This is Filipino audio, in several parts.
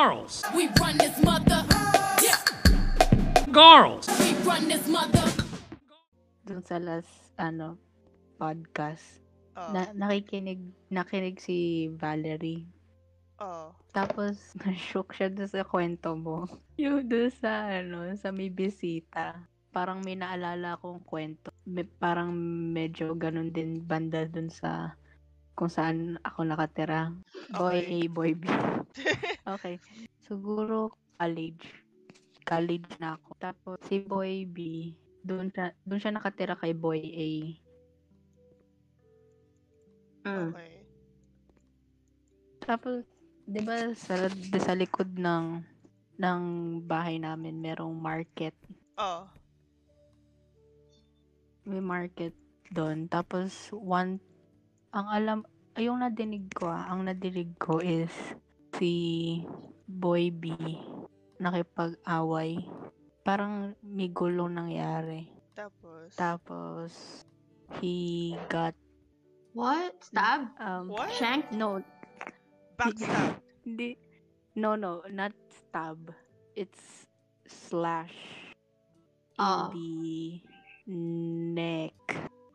Girls. We run this mother. Yeah. Girls. We run this mother. Dun sa last podcast. Oh. Nakikinig si Valerie. Oh. Tapos na-shock siya dun sa kwento mo. Yung dun sa sa may bisita. Parang may naalala akong kwento. Parang medyo ganun din banda dun sa kung saan ako nakatira. Boy A, Boy B. Okay. Siguro college. College na ako. Tapos si Boy B, doon siya nakatira kay Boy A. Okay. Tapos, di ba sa likod ng bahay namin, merong market. Oo. Oh. May market doon. Tapos, ang nadinig ko is si Boy B nakipag-away. Parang may gulong nangyari. Tapos he got what? Stab? What? Shank? No. Backstab? Hindi. No, not stab. It's slash in the neck.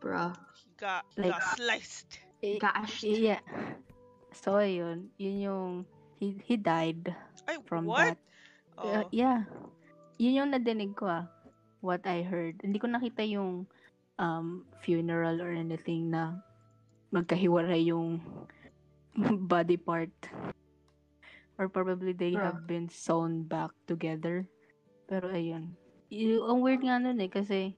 Bruh. He got sliced. Yeah. So, yun yung he died from what? That. Oh. Yeah. Yun yung nadinig ko what I heard. Hindi ko nakita yung funeral or anything na magkahiwalay yung body part. Or probably they have been sewn back together. Pero ayun. Ang weird nga nun kasi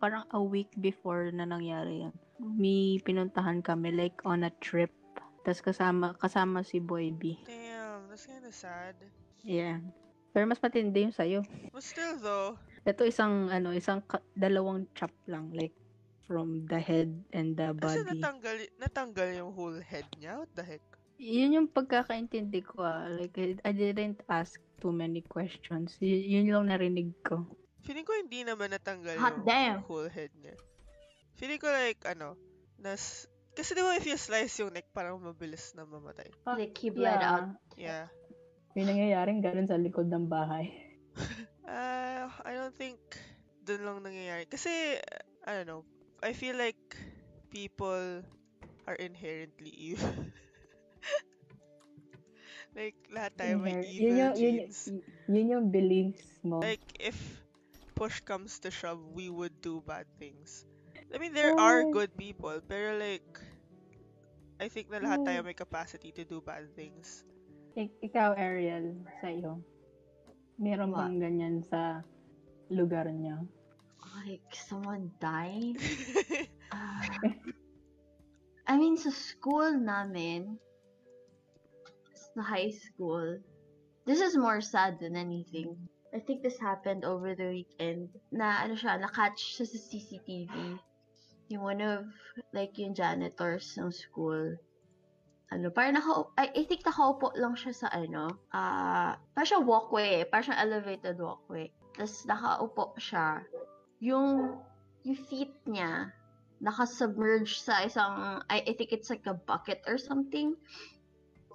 parang a week before na nangyari yun. May pinuntahan kami like on a trip. Tapos kasama si Boy B. Damn, that's kinda sad. Yeah. Pero mas matindi yung sa'yo. But still though. Ito isang dalawang chop lang like from the head and the body. Kasi natanggal yung whole head niya? What the heck? Yun yung pagkakaintindi ko like I didn't ask too many questions. Yun lang narinig ko. Feeling ko hindi naman natanggal yung whole head niya. Feeling ko like, kasi diba if you slice yung neck, parang mabilis na mamatay. Like, he bled out. Yeah. May nangyayaring ganun sa likod ng bahay. I don't think dun lang nangyayari. Kasi, I don't know, I feel like people are inherently evil. Like, lahat tayo may evil genes. Yun yung beliefs mo. Like, if push comes to shove, we would do bad things. I mean, there are good people, pero like, I think na lahat tayo may capacity to do bad things. Ikaw, Ariel, sa iyo, meron bang ganyan sa lugar niya? Like, someone died? I mean, sa school namin, sa high school, this is more sad than anything. I think this happened over the weekend. Na-catch siya sa CCTV. Yung one of, like, yung janitors ng school. Parang I think nakaupo lang siya sa, parang siya walkway, parang siya elevated walkway. Tapos nakaupo siya. Yung feet niya, nakasubmerge sa isang, I think it's like a bucket or something.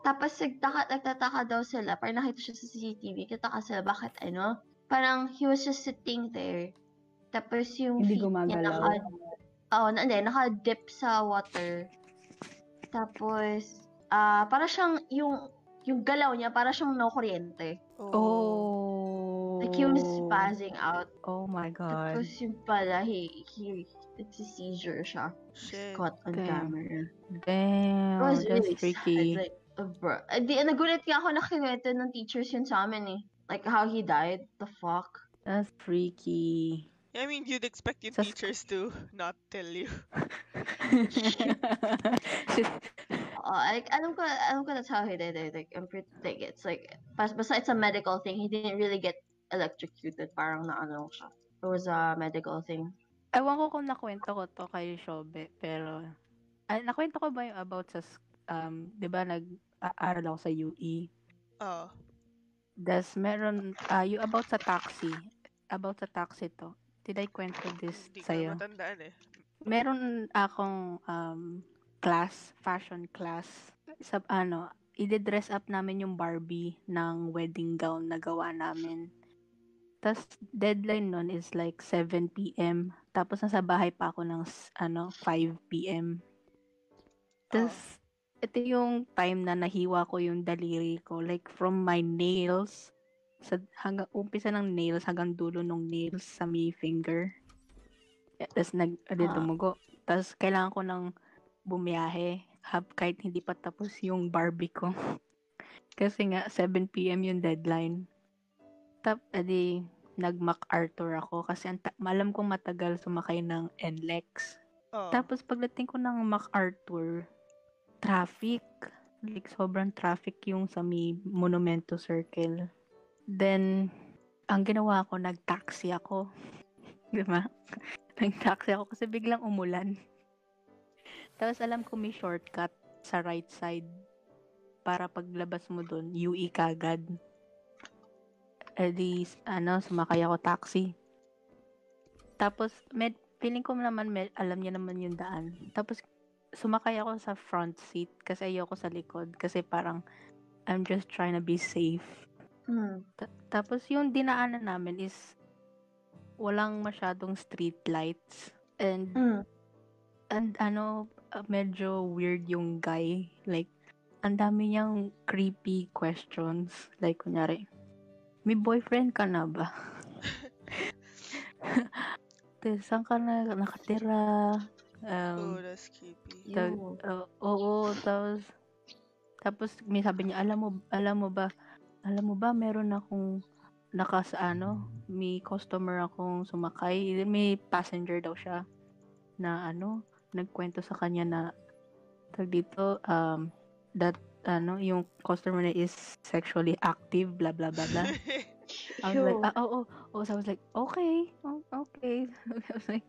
Tapos nagtataka daw sila, parang nakita siya sa CCTV, nagtataka sila, bakit parang he was just sitting there. Tapos yung feet niya naka-dip sa water. Tapos, para siyang, yung galaw niya, para siyang no kuryente. Oh. Like, he was passing out. Oh my God. Tapos yung pala, he nagsiseizure siya. Shit. Caught on camera. Damn, that's really freaky. Sad. Like, bro. Nagulat nga ako nakikwento ng teachers yun sa amin eh. Like, how he died. The fuck? That's freaky. Yeah, I mean, you'd expect your teachers to not tell you. Like, alam ko that's how he died. Like, I'm pretty, like, it's like, basta it's a medical thing. He didn't really get electrocuted. Parang naano siya. It was a medical thing. Ewan ko kung nakwento ko to kay Shobe, pero, nakwento ko ba yung about sa diba nag-aaral ako sa UE. Oh. Das meron yung about sa taxi to. Did I kwento this sa iyo? Hindi ko matandaan eh. Meron akong class, fashion class sa i-dress up namin yung Barbie ng wedding gown na gawa namin. Tapos, deadline nun is like 7 p.m. Tapos, nasa bahay pa ako ng 5 p.m. Tapos, ito yung time na nahiwa ko yung daliri ko. Like, from my nails, hanggang umpisa ng nails, hanggang dulo ng nails sa may finger. Tapos, dumugo. Tapos, kailangan ko ng bumiyahe. Kahit hindi pa tapos yung Barbie ko. Kasi nga, 7 p.m. yung deadline. Adi, nag-MacArthur ako. Kasi alam kong matagal sumakay ng NLEX. Oh. Tapos, pagdating ko ng MacArthur, traffic. Like, sobrang traffic yung sa may Monumento Circle. Then, ang ginawa ko, nag-taxi ako. Diba? Nag-taxi ako kasi biglang umulan. Tapos alam ko may shortcut sa right side para paglabas mo dun, UE kagad. Eh di, sumakay ako taxi. Tapos, feeling ko naman, alam niya naman yung daan. Tapos, sumakay ako sa front seat kasi ayoko sa likod. Kasi parang, I'm just trying to be safe. Tapos, yung dinaanan namin is, walang masyadong street lights. And medyo weird yung guy. Like, ang dami niyang creepy questions. Like, kunyari, may boyfriend ka na ba? Saan ka na nakatira? That's creepy. Oo, tapos may sabi niya, alam mo ba, meron akong may customer akong sumakay. May passenger daw siya na nagkwento sa kanya na dito that yung customer na is sexually active, blah blah blah blah. I was like, so I was like, okay. I was like,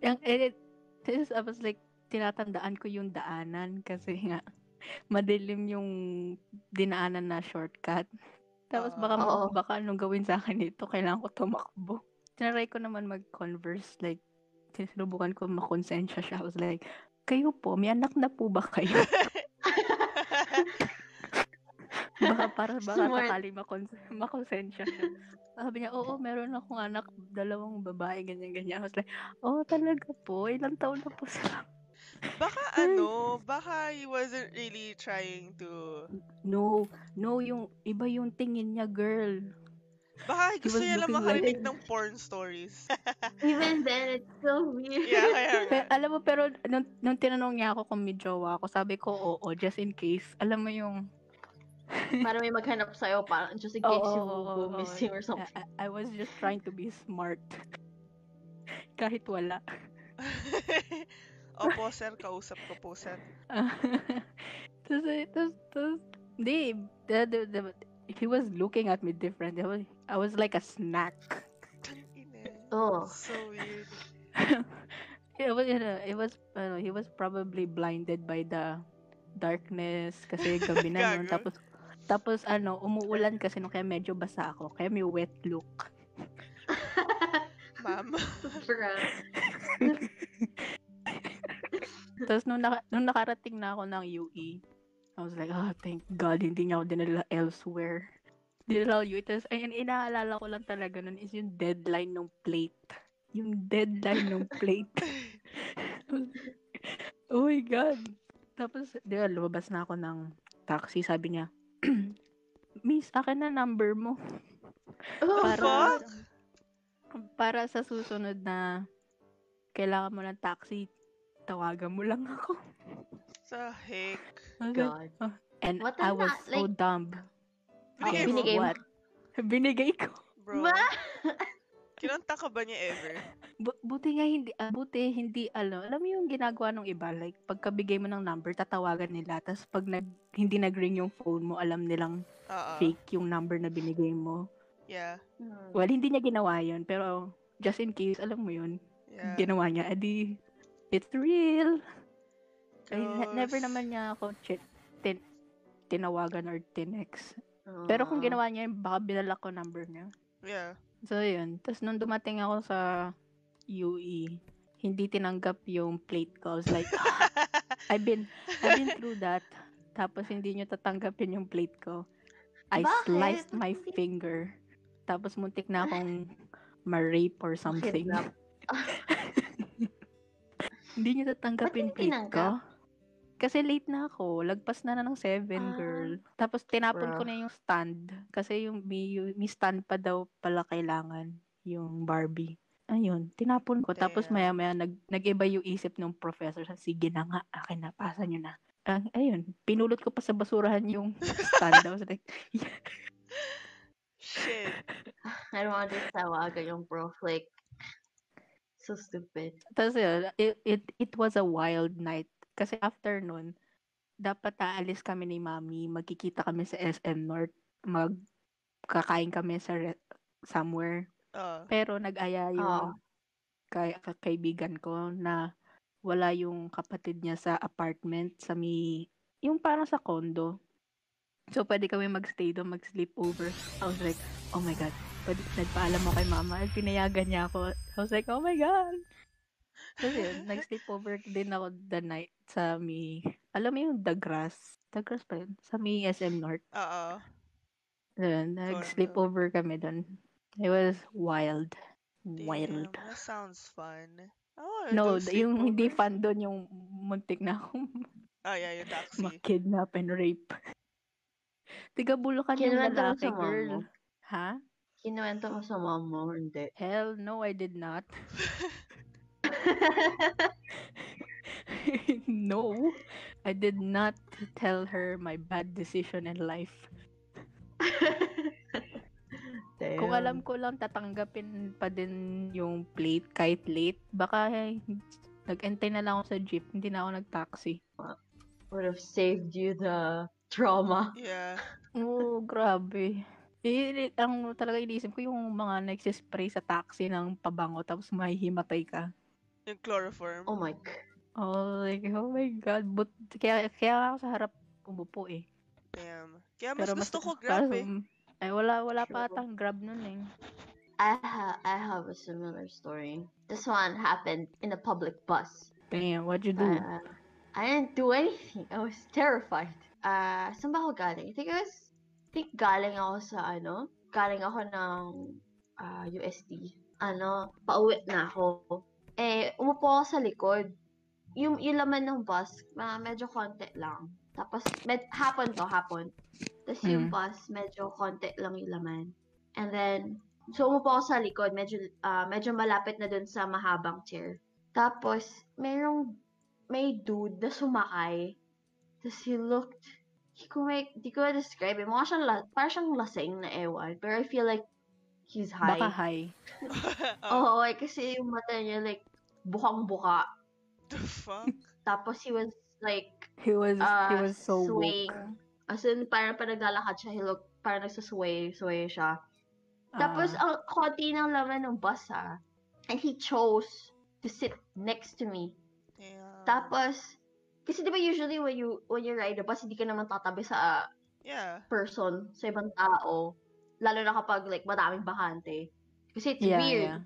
I was like, tinatandaan ko yung daanan kasi nga madilim yung dinaanan na shortcut. Tapos baka anong gawin sa akin ito, kailangan ko tumakbo. Tinaray ko naman mag-converse, like sinubukan ko makonsensya siya. I was like, kayo po, may anak na po ba kayo? baka sakali makonsensya siya. Sabi niya, oo, meron akong anak, 2 babae, ganyan-ganyan. I was like, oh, talaga po, ilang taon na po sila? Baka he wasn't really trying to... No, yung iba yung tingin niya, girl. Baka gusto niya lang makarinig ng porn stories. Even then, it's so weird. Yeah. Pero, alam mo, nung tinanong niya ako kung may jowa ako, sabi ko, oo, just in case. Alam mo yung... Para may maghanap sa'yo, just in case you go missing or something. I was just trying to be smart. Kahit wala. Opo, sir. Kausap ko po, sir. Tapos, hindi. He was looking at me different. I was like a snack. Oh, so weird. He was probably blinded by the darkness kasi gabi na noon. Tapos umuulan kasi no, kaya medyo basa ako. Kaya may wet look. Mama. Tapos nung nakarating na ako ng UE, I was like, oh, thank God, hindi niya ako dinala elsewhere. Dinala ko yun. Tapos, ayun, inaalala ko lang talaga nun is yung deadline ng plate. Oh my God. Tapos, di ba, lumabas na ako ng taxi. Sabi niya, Miss, akin na number mo. Oh, fuck? Para sa susunod na kailangan mo ng taxi, tawagan mo lang ako. The heck? God. And what I was so dumb. Binigay ko. Bro. Kinanta ka ba niya ever? Buti hindi alam mo yung ginagawa ng iba, like pagkabigay mo ng number, tatawagan nila. Tapos pag hindi nag-ring yung phone mo, alam nilang fake yung number na binigay mo. Yeah. Well, hindi niya ginawa yun, pero just in case, alam mo yun, ginawa niya. Adi, it's real. Ay, never naman niya ako tinawagan or tinex. Pero kung ginawa niya yun, baka binala ko number niya. Yeah. So, yun. Tapos, nung dumating ako sa UE, hindi tinanggap yung plate ko. I was like, I've been through that. Tapos hindi nyo tatanggapin yung plate ko. I sliced my finger. Tapos muntik na akong ma-rape or something. Hindi nyo tatanggapin plate ko. Kasi late na ako. Lagpas na ng 7, girl. Tapos tinapon ko na yung stand. Kasi yung stand pa daw pala kailangan. Yung Barbie. Ayun, tinapon ko. Tapos maya-maya, nag-iba yung isip ng professor. Sige na nga, akin na, pasa nyo na. Ayun, pinulot ko pa sa basurahan yung stand. I was like, yeah. Shit. I don't understand why yung prof. Like, so stupid. Tapos yun, it was a wild night. Kasi after nun, dapat aalis kami ni Mami, magkikita kami sa SM North, magkakain kami sa somewhere. Pero nag-aya yung kaibigan ko na wala yung kapatid niya sa apartment, sa yung parang sa condo. So, pwede kami magstay doon, mag-sleep over. I was like, oh my God, nagpaalam mo kay Mama at pinayagan niya ako. I was like, oh my God. Kasi yun, nag-sleepover din ako the night sa alam mo yung The Grass pa yun, sa SM North. Oo. Nag-sleepover kami doon. It was wild. Wild. Damn, that sounds fun. Oh, no, yung hindi fun doon, yung muntik na akong yung taxi. Makidnap and rape. Tiga Bulacan yung lalaki, girl. Ha? Kinuwento mo sa mom mo, hindi? Hell no, I did not. No, I did not tell her my bad decision in life. Kung alam ko lang, tatanggapin pa din yung plate kahit late. Baka nag-entay na lang ako sa jeep, hindi na ako nag-taxi. Would have saved you the trauma. Yeah. Oh, grabe. Ang talaga inisip ko yung mga nagsispray sa taxi ng pabango tapos mahihimatay ka. Yung chloroform. Oh my God. Oh my God. But, kaya ako sa harap umupo eh. Damn. Kaya mas gusto ko grab eh. Ay, wala pa atang grab nun eh. I have a similar story. This one happened in a public bus. Damn, what'd you do? I didn't do anything. I was terrified. Saan ba ako galing? I think galing ako sa ano? Galing ako ng UST. Ano? Pauwi na ako. Eh, umupo ako sa likod. Yung laman ng bus, medyo konti lang. Tapos, hapon. Tapos yung bus, medyo konti lang yung laman. And then, so umupo ako sa likod, medyo malapit na dun sa mahabang chair. Tapos, may dude na sumakay. Tapos he looked, di ko ma-describe. Mukha siyang, parang siyang lasing na ewan. But I feel like, he's high. Baka high. Oo, kasi yung mata niya, like, bukang-buka. The fuck? Tapos he was, like, he was so swaying. Woke. As in, parang naglalakad siya, he looked, parang nagsasway siya. Tapos, ang konti ng laman ng bus, ha? And he chose to sit next to me. Yeah. Tapos, kasi di ba usually when you ride a bus, hindi ka naman tatabi sa person, sa ibang tao. Lalo na kapag, like, madaming bakante. Kasi it's weird. Yeah.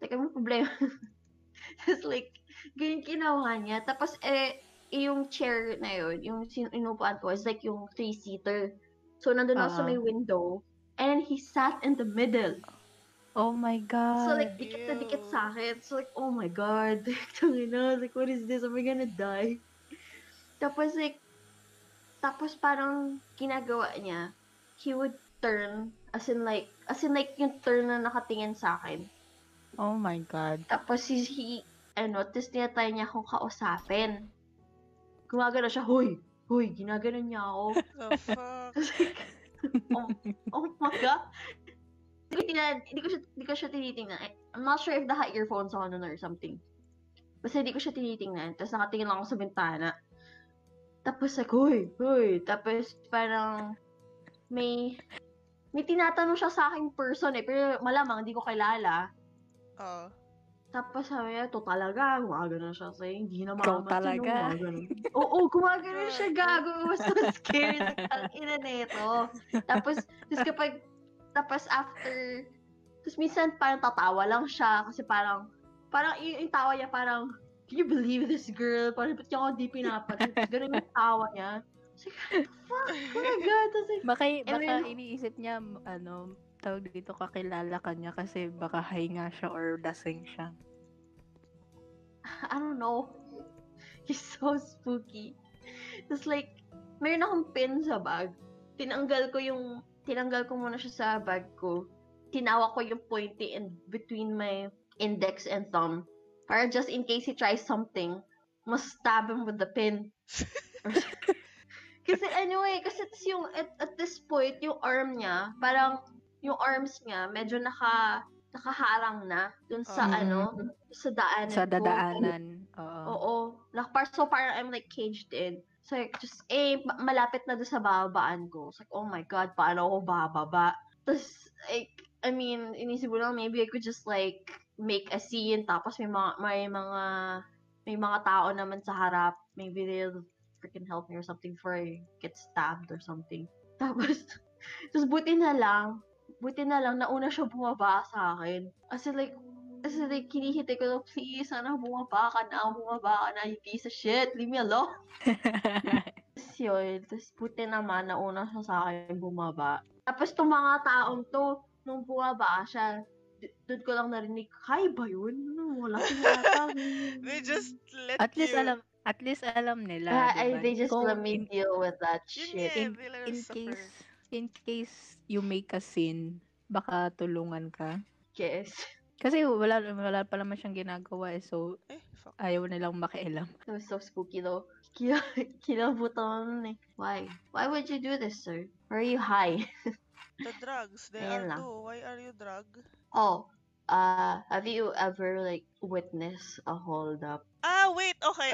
Like, may problema. Just like, ganyan kinawa niya. Tapos, yung chair na yun, yung inupuan ko, is like yung 3-seater. So, nandun ako sa may window. And he sat in the middle. Oh my God. So, like, dikit na dikit sa akin. So, like, oh my God. Like, what is this? Am I gonna die? Tapos, like, parang ginagawa niya, he would turn, as in like yung turn na nakatingin sa akin. Oh my God. Tapos tapos tinatry niya akong kausapin. Gumagano siya, huy, ginagano niya ako. The fuck? Like, oh my God. Hindi ko siya tinitingnan. I'm not sure if naka earphones ako nun or something. Basta hindi ko siya tinitingnan. Tapos nakatingin lang ako sa bintana. Tapos like, huy. Tapos parang may tinatanong siya sa aking person eh, pero malamang hindi ko kilala. Oo. Tapos sabi niya, to talaga, gumagano siya sa'yo, hindi na makamatulong. Oo, gumagano siya, gago. It was so scary, ina neto. Tapos after, tapos minsan parang tatawa lang siya, kasi parang yung tawa niya parang, can you believe this girl? Parang ba't niya ako di pinapat? Ganun yung tawa niya. What the fuck? Oh my God. Baka iniisip niya, ano, tawag dito, kakilala ka niya kasi baka hinga siya or dasing siya. I don't know. He's so spooky. It's like, mayroon akong pin sa bag. Tinanggal ko muna siya sa bag ko. Tinawa ko yung pointy in between my index and thumb. Para just in case he tries something, must stab him with the pin. Kasi anyway, kasi it's yung, at this point, yung arm niya, parang yung arms niya, medyo nakaharang na dun sa sa daanan ko. Sa dadaanan. Oo. So parang I'm like caged in. So like, just, malapit na doon sa bababaan ko. It's like, oh my God, paano ako bababa? Tapos, like, I mean, inisip ko lang, maybe I could just like, make a scene, tapos may mga tao naman sa harap. Maybe they'll freaking help me or something before I get stabbed or something. Tapos, buti na lang, nauna siya bumaba sa akin. As in, like, kinihintay ko, please, sana bumaba ka na, you piece of shit, leave me alone. Tapos yun, buti naman, nauna siya sa akin bumaba. Tapos itong mga taong to, nung bumaba siya, doon ko lang narinig, hi ba yun? Wala siya. They just let At least alam nila. They just let me deal with that shit. In case you make a scene, baka tulungan ka. Yes. Kasi wala pa naman siyang ginagawa so ayaw nilang makialam. It was so spooky though. Kinabutan eh. Why? Why would you do this, sir? Or are you high? The drugs. They are too. Why are you drug? Oh, have you ever like witnessed a holdup? Ah, wait. Okay.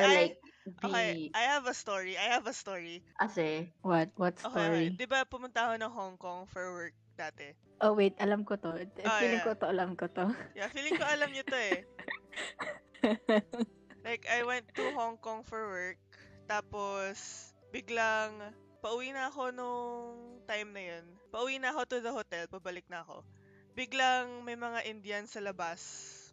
Or, I have a story. Kasi? What story? Okay, di ba pumunta ako ng Hong Kong for work dati? Oh, wait. Alam ko to. Feeling ko alam ko to. Yeah, feeling ko alam nyo to eh. Like, I went to Hong Kong for work. Tapos, biglang, pauwi na ako nung time na yun. Pauwi na ako to the hotel. Pabalik na ako. Biglang, may mga Indian sa labas.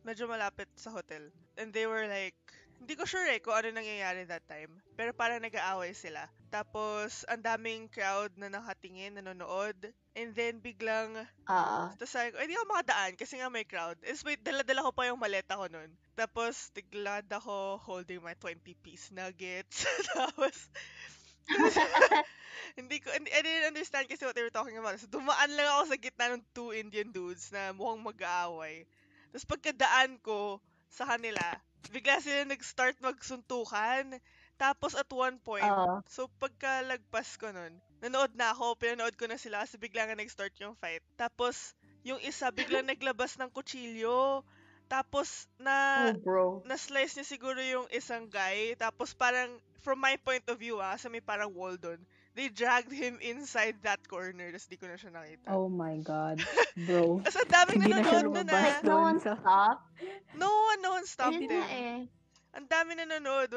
Medyo malapit sa hotel. And they were like, hindi ko sure eh kung ano nangyayari that time. Pero parang nag-aaway sila. Tapos, ang daming crowd na nakatingin, nanonood. And then, biglang, tapos sabi ko, hindi ako makadaan kasi nga may crowd. And wait, dala-dala ko pa yung maleta ko nun. Tapos, tiglad ako holding my 20 piece nuggets. Tapos I didn't understand kasi what they were talking about. So, dumaan lang ako sa gitna ng two Indian dudes na mukhang mag-aaway. Tapos, pagkadaan ko sa kanila, bigla sila nag-start magsuntukan. Tapos at one point, so pagkalagpas ko nun, pinanood ko na sila kasi bigla nga nag-start yung fight. Tapos yung isa bigla naglabas ng kutsilyo. Tapos na-slice niya siguro yung isang guy. Tapos parang, from my point of view kasi may parang wall doon. They dragged him inside that corner. Tapos di ko na siya nakita. Oh my God, bro. Tapos ang daming nanonood na na. No one stopped Hindi na eh. Ang daming nanonood.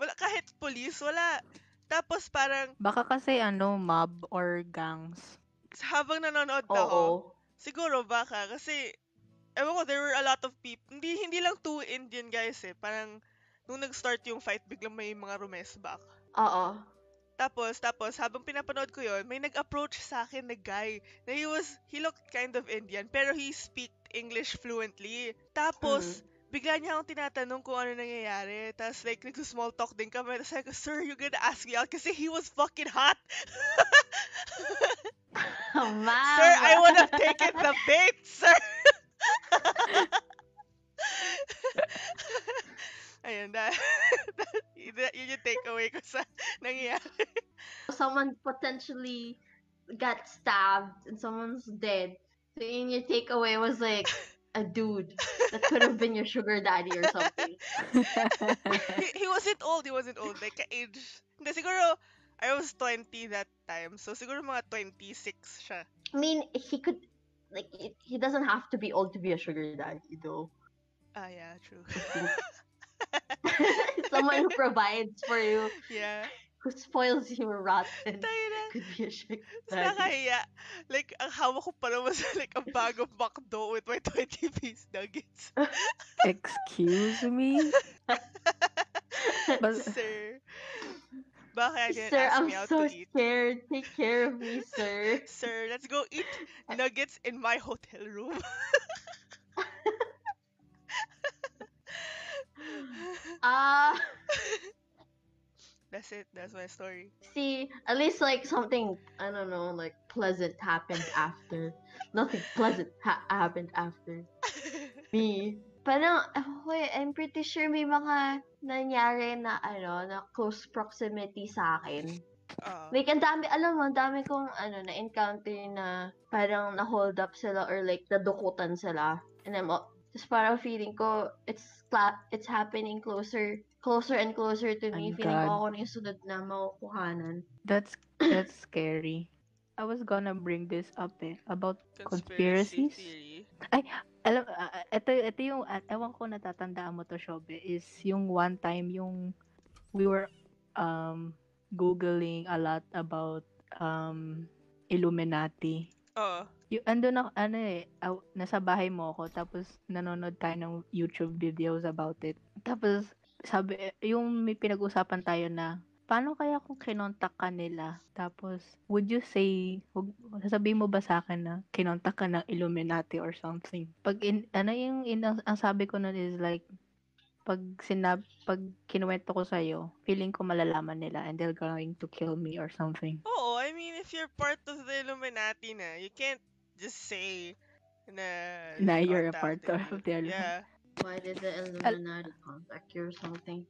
Wala, kahit police, wala. Tapos parang, baka kasi ano, mob or gangs. Habang nanonood ako, siguro baka kasi, ewan ko, there were a lot of people. Hindi lang two Indian guys eh. Parang, nung nag-start yung fight, biglang may mga rumes back. Oo. Tapos, habang pinapanood ko yon, may nag-approach sa akin na guy. Na he looked kind of Indian, pero he speak English fluently. Tapos, bigla niya akong tinatanong kung ano nangyayari. Tapos, like, nag-small talk din kami. Tapos, like, sir, you're gonna ask me out? Kasi he was fucking hot. Oh, man. Sir, I would have taken the bait, sir. Ayun, yun yung takeaway ko sa nangyayari. Someone potentially got stabbed and someone's dead. So yun yung takeaway was like a dude that could have been your sugar daddy or something. He wasn't old. Like age. Hindi, siguro I was 20 that time. So siguro mga 26 siya. I mean, he doesn't have to be old to be a sugar daddy, though. Ah, yeah, true. Someone who provides for you. Yeah. Who spoils you rotten. Could be a sugar daddy. Nakakaya. Like, ang hawak ko pala mas like a bag of McDo with my 20 piece nuggets. Excuse me? Sir. Bakit? I didn't sir, ask I'm me out so to eat. Scared. Take care of me, sir. Sir, let's go eat nuggets in my hotel room. That's it. That's my story. See, at least like something, I don't know, like pleasant happened after. Nothing pleasant happened after. Me. Parang, I'm pretty sure may mga nangyari na, ano, na close proximity sa akin. Like, ang dami, alam mo, ang dami kong, ano, na-encounter na parang na-hold up sila or like, nadukutan sila. And I'm, just parang feeling ko, it's happening closer and closer to me. Feeling ko ako na yung sunod na makukuhanan. That's scary. I was gonna bring this up about conspiracies. Theory. Ay, alam, ito yung, ewan ko natatandaan mo to, Shobe, is yung one time yung we were Googling a lot about Illuminati. Oo. Yung, andun ako, ano nasa bahay mo ako, tapos nanonood tayo ng YouTube videos about it. Tapos, sabi, yung may pinag-usapan tayo na, paano kaya kung kinontak ka nila? Tapos, would you say, sasabihin mo ba sa akin na kinontak ka ng Illuminati or something? Pag, ang sabi ko nun is like, pag kinuwento ko sa'yo, feeling ko malalaman nila and they're going to kill me or something. Oo, I mean, if you're part of the Illuminati na, you can't just say na you're a part of the Illuminati. Yeah. Why did the Illuminati contact you or something?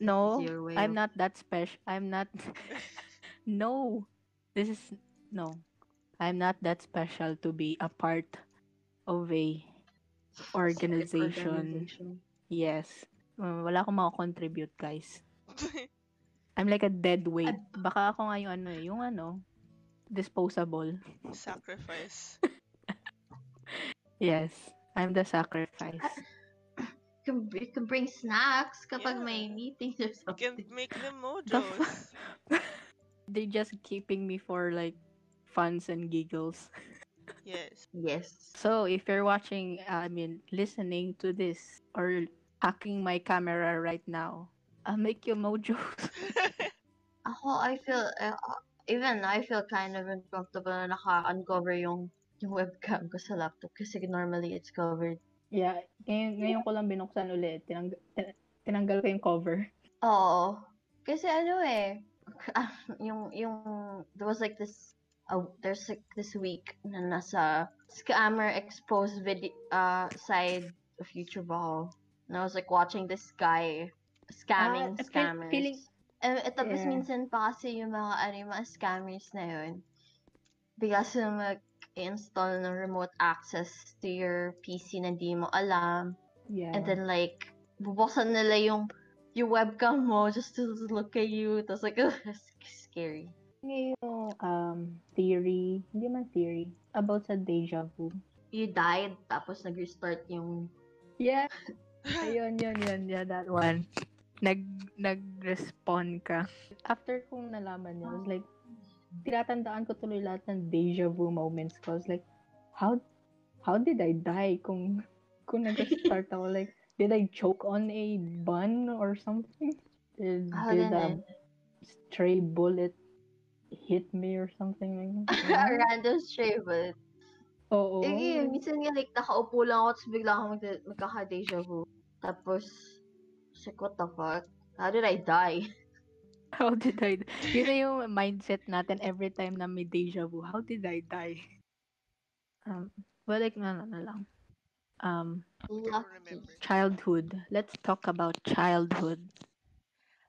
No, I'm not that special. I'm not. No, this is no. I'm not that special to be a part of a organization. Yes, wala akong makakontribute, guys. I'm like a dead weight. Baka ako nga yung disposable. Sacrifice. Yes, I'm the sacrifice. You can bring snacks kapag may meetings or something. You can make them mojos. They're just keeping me for like funs and giggles. Yes. Yes. So if you're watching, listening to this or hacking my camera right now, I'll make you mojos. I feel kind of uncomfortable na naka-uncover yung webcam ko sa laptop kasi normally it's covered. Yeah, ngayon ko lang binuksan ulit. Tinanggal ko yung cover. Oo. Kasi yung there was like this there's like this week na nasa scammer exposed video side of YouTube ako. And I was like watching this guy scamming scammers. Tapos minsan pa kasi yung mga scammers na yun. Because install ng remote access to your PC na di mo alam. Yeah. And then like, bubuksan nila yung webcam mo just to look at you. That's like, scary. Yung theory, hindi man theory, about sa deja vu. You died, tapos nag-restart yung... Yeah. Ayun. Yeah, that one. Nag-respond ka. After kong nalaman niya, I was like, tinatandaan ko tuloy lahat ng deja vu moments ko. I was like, how did I die kung nag-start ako? Like, did I choke on a bun or something? Did a stray bullet hit me or something? A random stray bullet. Oo. Okay, minsan nga, like, nakaupo lang ako, tapos bigla akong magkaka-deja vu. Tapos, like, what the fuck? How did I die? How did I die? Yun na yung mindset natin every time na may deja vu. How did I die? Balik na lang. Childhood. Let's talk about childhood.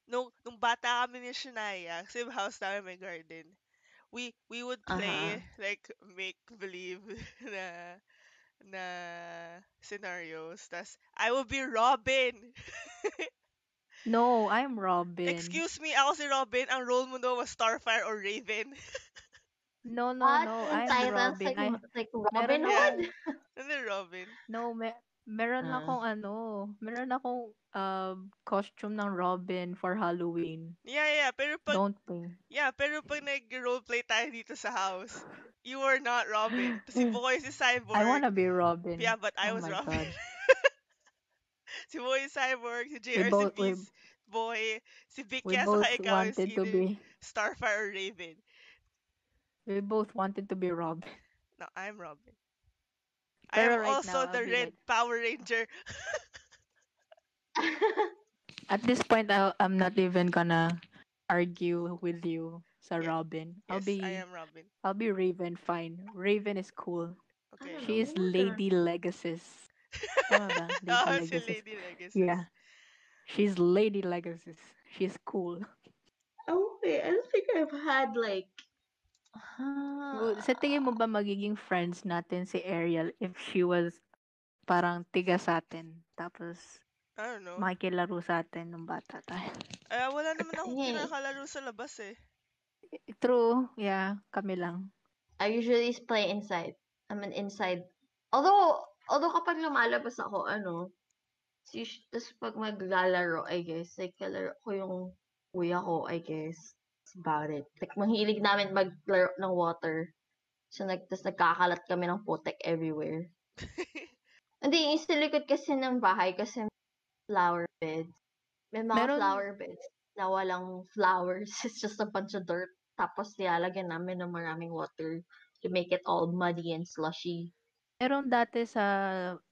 Nung bata kami ni Shania, kasi house namin may garden, we would play like make-believe na scenarios. Tas, I will be Robin! No, I'm Robin. Excuse me, ako si Robin. Ang role mo daw was Starfire or Raven. No. I'm Robin. Like Robin Hood? Ano Robin? No, meron akong meron akong costume ng Robin for Halloween. Yeah. Pero pag... Don't play. Yeah, pero pag nag-roleplay tayo dito sa house, you were not Robin. Si Boy si Cyborg. I wanna be Robin. Yeah, but I was Robin. God. Si Boy, Cyborg, si JR, si Beast, Boy, si Vicky, we both wanted to be Starfire or Raven. We both wanted to be Robin. No, I'm Robin. I am right also now, the red like... Power Ranger. At this point, I'm not even gonna argue with you, sa Robin. Yes, I am Robin. I'll be Raven, fine. Raven is cool. Okay. She is Lady Legacies. Oh, she's Lady Legacies. Yeah. She's Lady Legacies. She's cool. Oh, okay. I don't think I've had like... Sa tingin mo ba magiging friends natin si Ariel if she was parang tiga sa atin? Tapos... I don't know. Makikilaro sa atin nung bata tayo. Eh, wala naman akong kinakalaro sa labas eh. True. Yeah, kami lang. I usually play inside. I'm an inside. Although kapag lumalabas ako, tapos pag maglalaro, I guess, like, kalaro ko yung kuya ko, I guess. That's about it. Like, mahilig namin maglaro ng water. So, tapos nagkakalat kami ng putek everywhere. Hindi, yung silikod kasi ng bahay kasi flower beds. May mga flower beds na walang flowers. It's just a bunch of dirt. Tapos nilalagyan namin ng maraming water to make it all muddy and slushy. Meron dati sa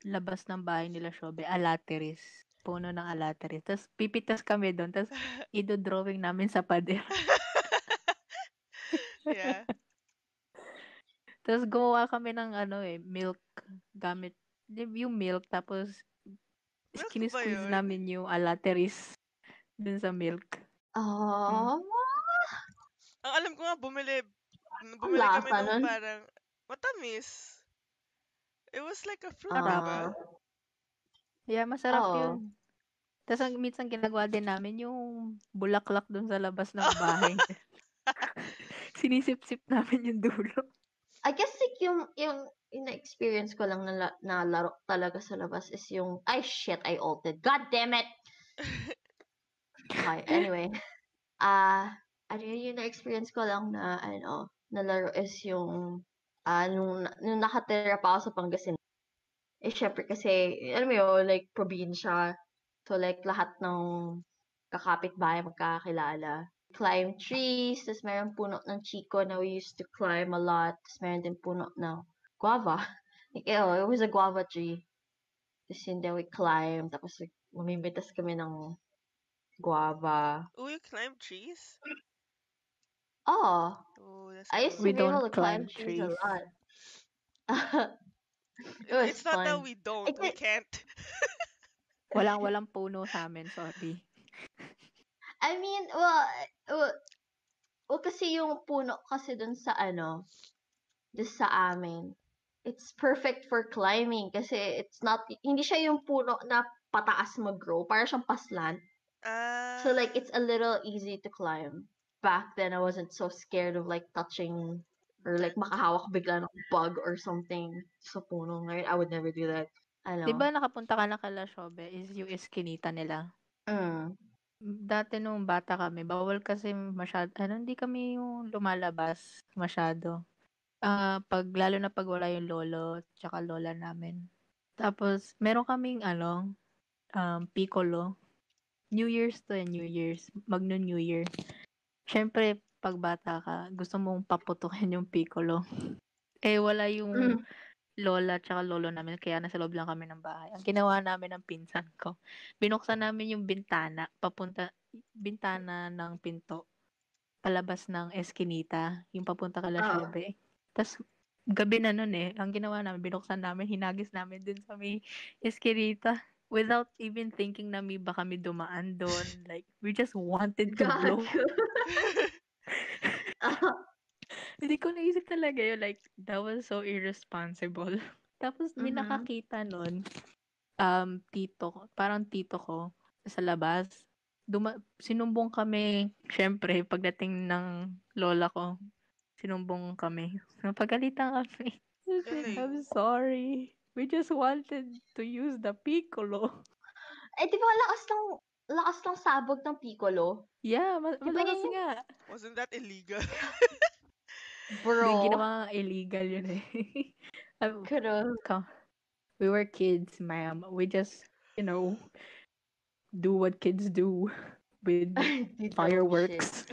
labas ng bahay nila Shobe, alateris. Puno ng alateris. Tapos pipitas kami doon. Tapos idodrawing namin sa pader. Yeah. Tapos gumawa kami ng milk gamit. Yung milk tapos kinisqueeze namin yung alateris dun sa milk. Oh. Ang alam ko nga, bumili kami ng parang matamis. It was like a fruit, diba? Yeah, masarap yun. Tapos minsan ginagawa din namin yung bulaklak dun sa labas ng bahay. Sinisip-sip namin yung dulo. I guess like yung na-experience ko lang na laro talaga sa labas is yung, ay shit, I ulted. God damn it! Okay, anyway. Yung na-experience ko lang na, na laro is yung, nung nakatira pa ako sa Pangasinan. Eh, syempre kasi, like, probinsya. So, like, lahat ng kakapitbahay magkakilala. Climb trees, tapos meron puno ng chico na we used to climb a lot. Tapos meron din puno ng guava. Like, it was a guava tree. Tapos yun then we climb. Tapos lumimitas kami ng guava. Oh, you climb trees? Oh that's I used cool. to we be able to climb trees a lot. It's fun. Not that we don't. We can't. Walang puno sa amin. Sorry. I mean, well, kasi yung puno kasi dun sa just sa amin. It's perfect for climbing kasi it's not, hindi siya yung puno na pataas mag-grow. Para siyang paslant. So like, it's a little easy to climb. Back then, I wasn't so scared of like touching or like makahawak bigla ng bug or something sa puno. Ngayon, I would never do that. Diba nakapunta ka na kala, Shobe? Is yung iskinita nila. Dati nung bata kami, bawal kasi masyado, hindi kami yung lumalabas masyado. Lalo na pag wala yung lolo tsaka lola namin. Tapos, meron kaming, piccolo. New Year's to New Year's. Magno New Year. Siyempre, pag bata ka, gusto mong paputukin yung piccolo. Eh, wala yung lola tsaka lolo namin. Kaya nasa loob lang kami ng bahay. Ang ginawa namin ng pinsan ko, binuksan namin yung bintana, bintana ng pinto. Palabas ng eskinita. Yung papunta kala Shobe. Tapos, gabi na nun eh. Ang ginawa namin, binuksan namin, hinagis namin dun sa may eskinita. Without even thinking na may baka may dumaan dun. Like, we just wanted to blow. Hindi ko naisip talaga yun. Like, that was so irresponsible. Tapos, may nakakita nun, tito ko, sa labas. Sinumbong kami, syempre, pagdating ng lola ko. Sinumbong kami. Napagalitan kami. I'm sorry. We just wanted to use the piccolo. Eh, di ba lakas lang sabog ng piccolo? Yeah, malakas nga. Wasn't that illegal? Bro. May ginawa illegal yun eh. We were kids, ma'am. We just, do what kids do. with fireworks.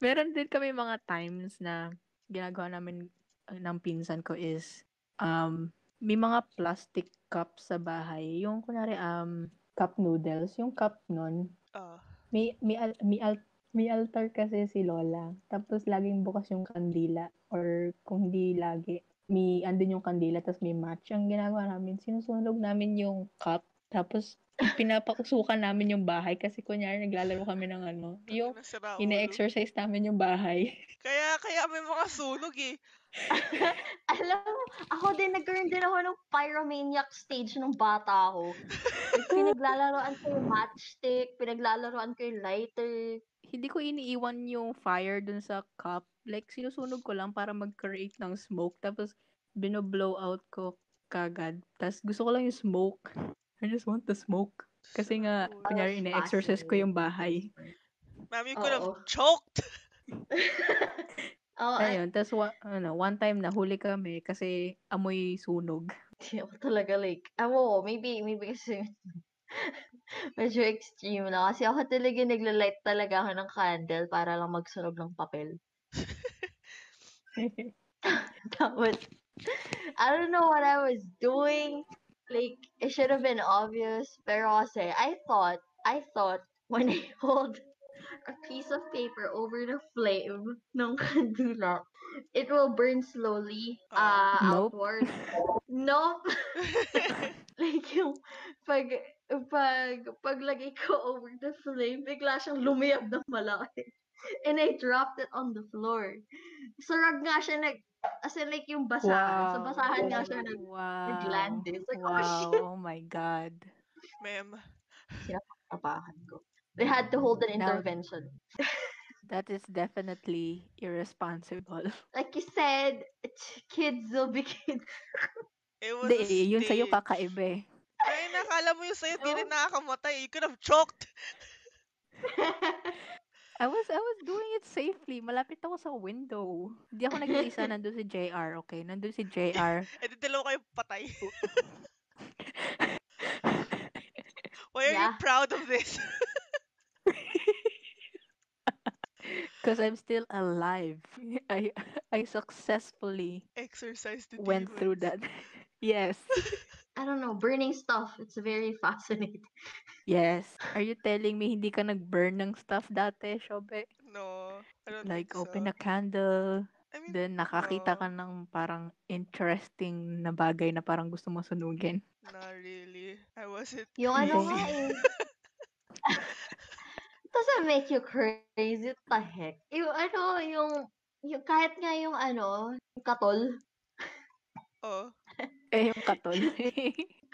Meron din kami mga times na ginagawa namin ng pinsan ko is may mga plastic cup sa bahay. Yung kunwari cup noodles, yung cup nun. May altar kasi si Lola. Tapos laging bukas yung kandila or kung hindi lagi, may andun yung kandila tapos may match. Ang ginagawa namin, sinusunog namin yung cup tapos pinapakasukan namin yung bahay kasi kunyari naglalaro kami ng ano. Yung ine-exercise namin yung bahay. Kaya may mga sunog eh. Alam mo, ako din nagkaroon din ako ng pyromaniac stage nung bata ako. Pinaglalaroan ko yung matchstick, pinaglalaroan ko yung lighter. Hindi ko iniiwan yung fire dun sa cup. Like, sinusunog ko lang para mag-create ng smoke. Tapos, binoblow out ko kagad. Tapos, gusto ko lang yung smoke. I just want the smoke. Kasi nga, kunyari, ina-exorcise ko yung bahay. Mami, you could have choked! Ayun, tapos, one time nahuli kami kasi amoy sunog. Talaga, like, maybe kasi... medyo extreme na. Kasi ako talaga naglalight talaga ako ng candle para lang magsunog ng papel. Tapos, I don't know what I was doing. Like, it should have been obvious. Pero kasi, I thought when I hold a piece of paper over the flame ng candila, it will burn slowly outward. Nope. Like, yung paglagay ko over the flame, bigla siyang lumiyab ng malaki. And I dropped it on the floor. Sarag nga siya as in like yung basahan. Wow. Sa basahan nga siya nag-land. It's like, wow. Oh shit. Oh my God. Ma'am. Sinapakapahan ko. They had to hold an intervention. That is definitely irresponsible. Like you said, kids will be kids. It was yun sa'yo kakaiba eh. Ay, nakala mo yung sa'yo, di rin nakakamatay. You could have choked. I was doing it safely. Malapit ako sa window. Hindi ako nag-iisa. Nandun si JR, okay? Nandun si JR. Eh, dalawa kayo patay. Why are you proud of this? Because I'm still alive. I successfully went through that. Yes. I don't know, burning stuff. It's very fascinating. Yes. Are you telling me hindi ka nag-burn ng stuff dati, Shobe? No. Like, open a candle. I mean, then, nakakita ka ng parang interesting na bagay na parang gusto mo sunugin. Not really. I wasn't. Yung ano nga eh. Doesn't make you crazy. What the heck? Yung ano, yung kahit nga yung ano, yung katol. Oh. Yung katol.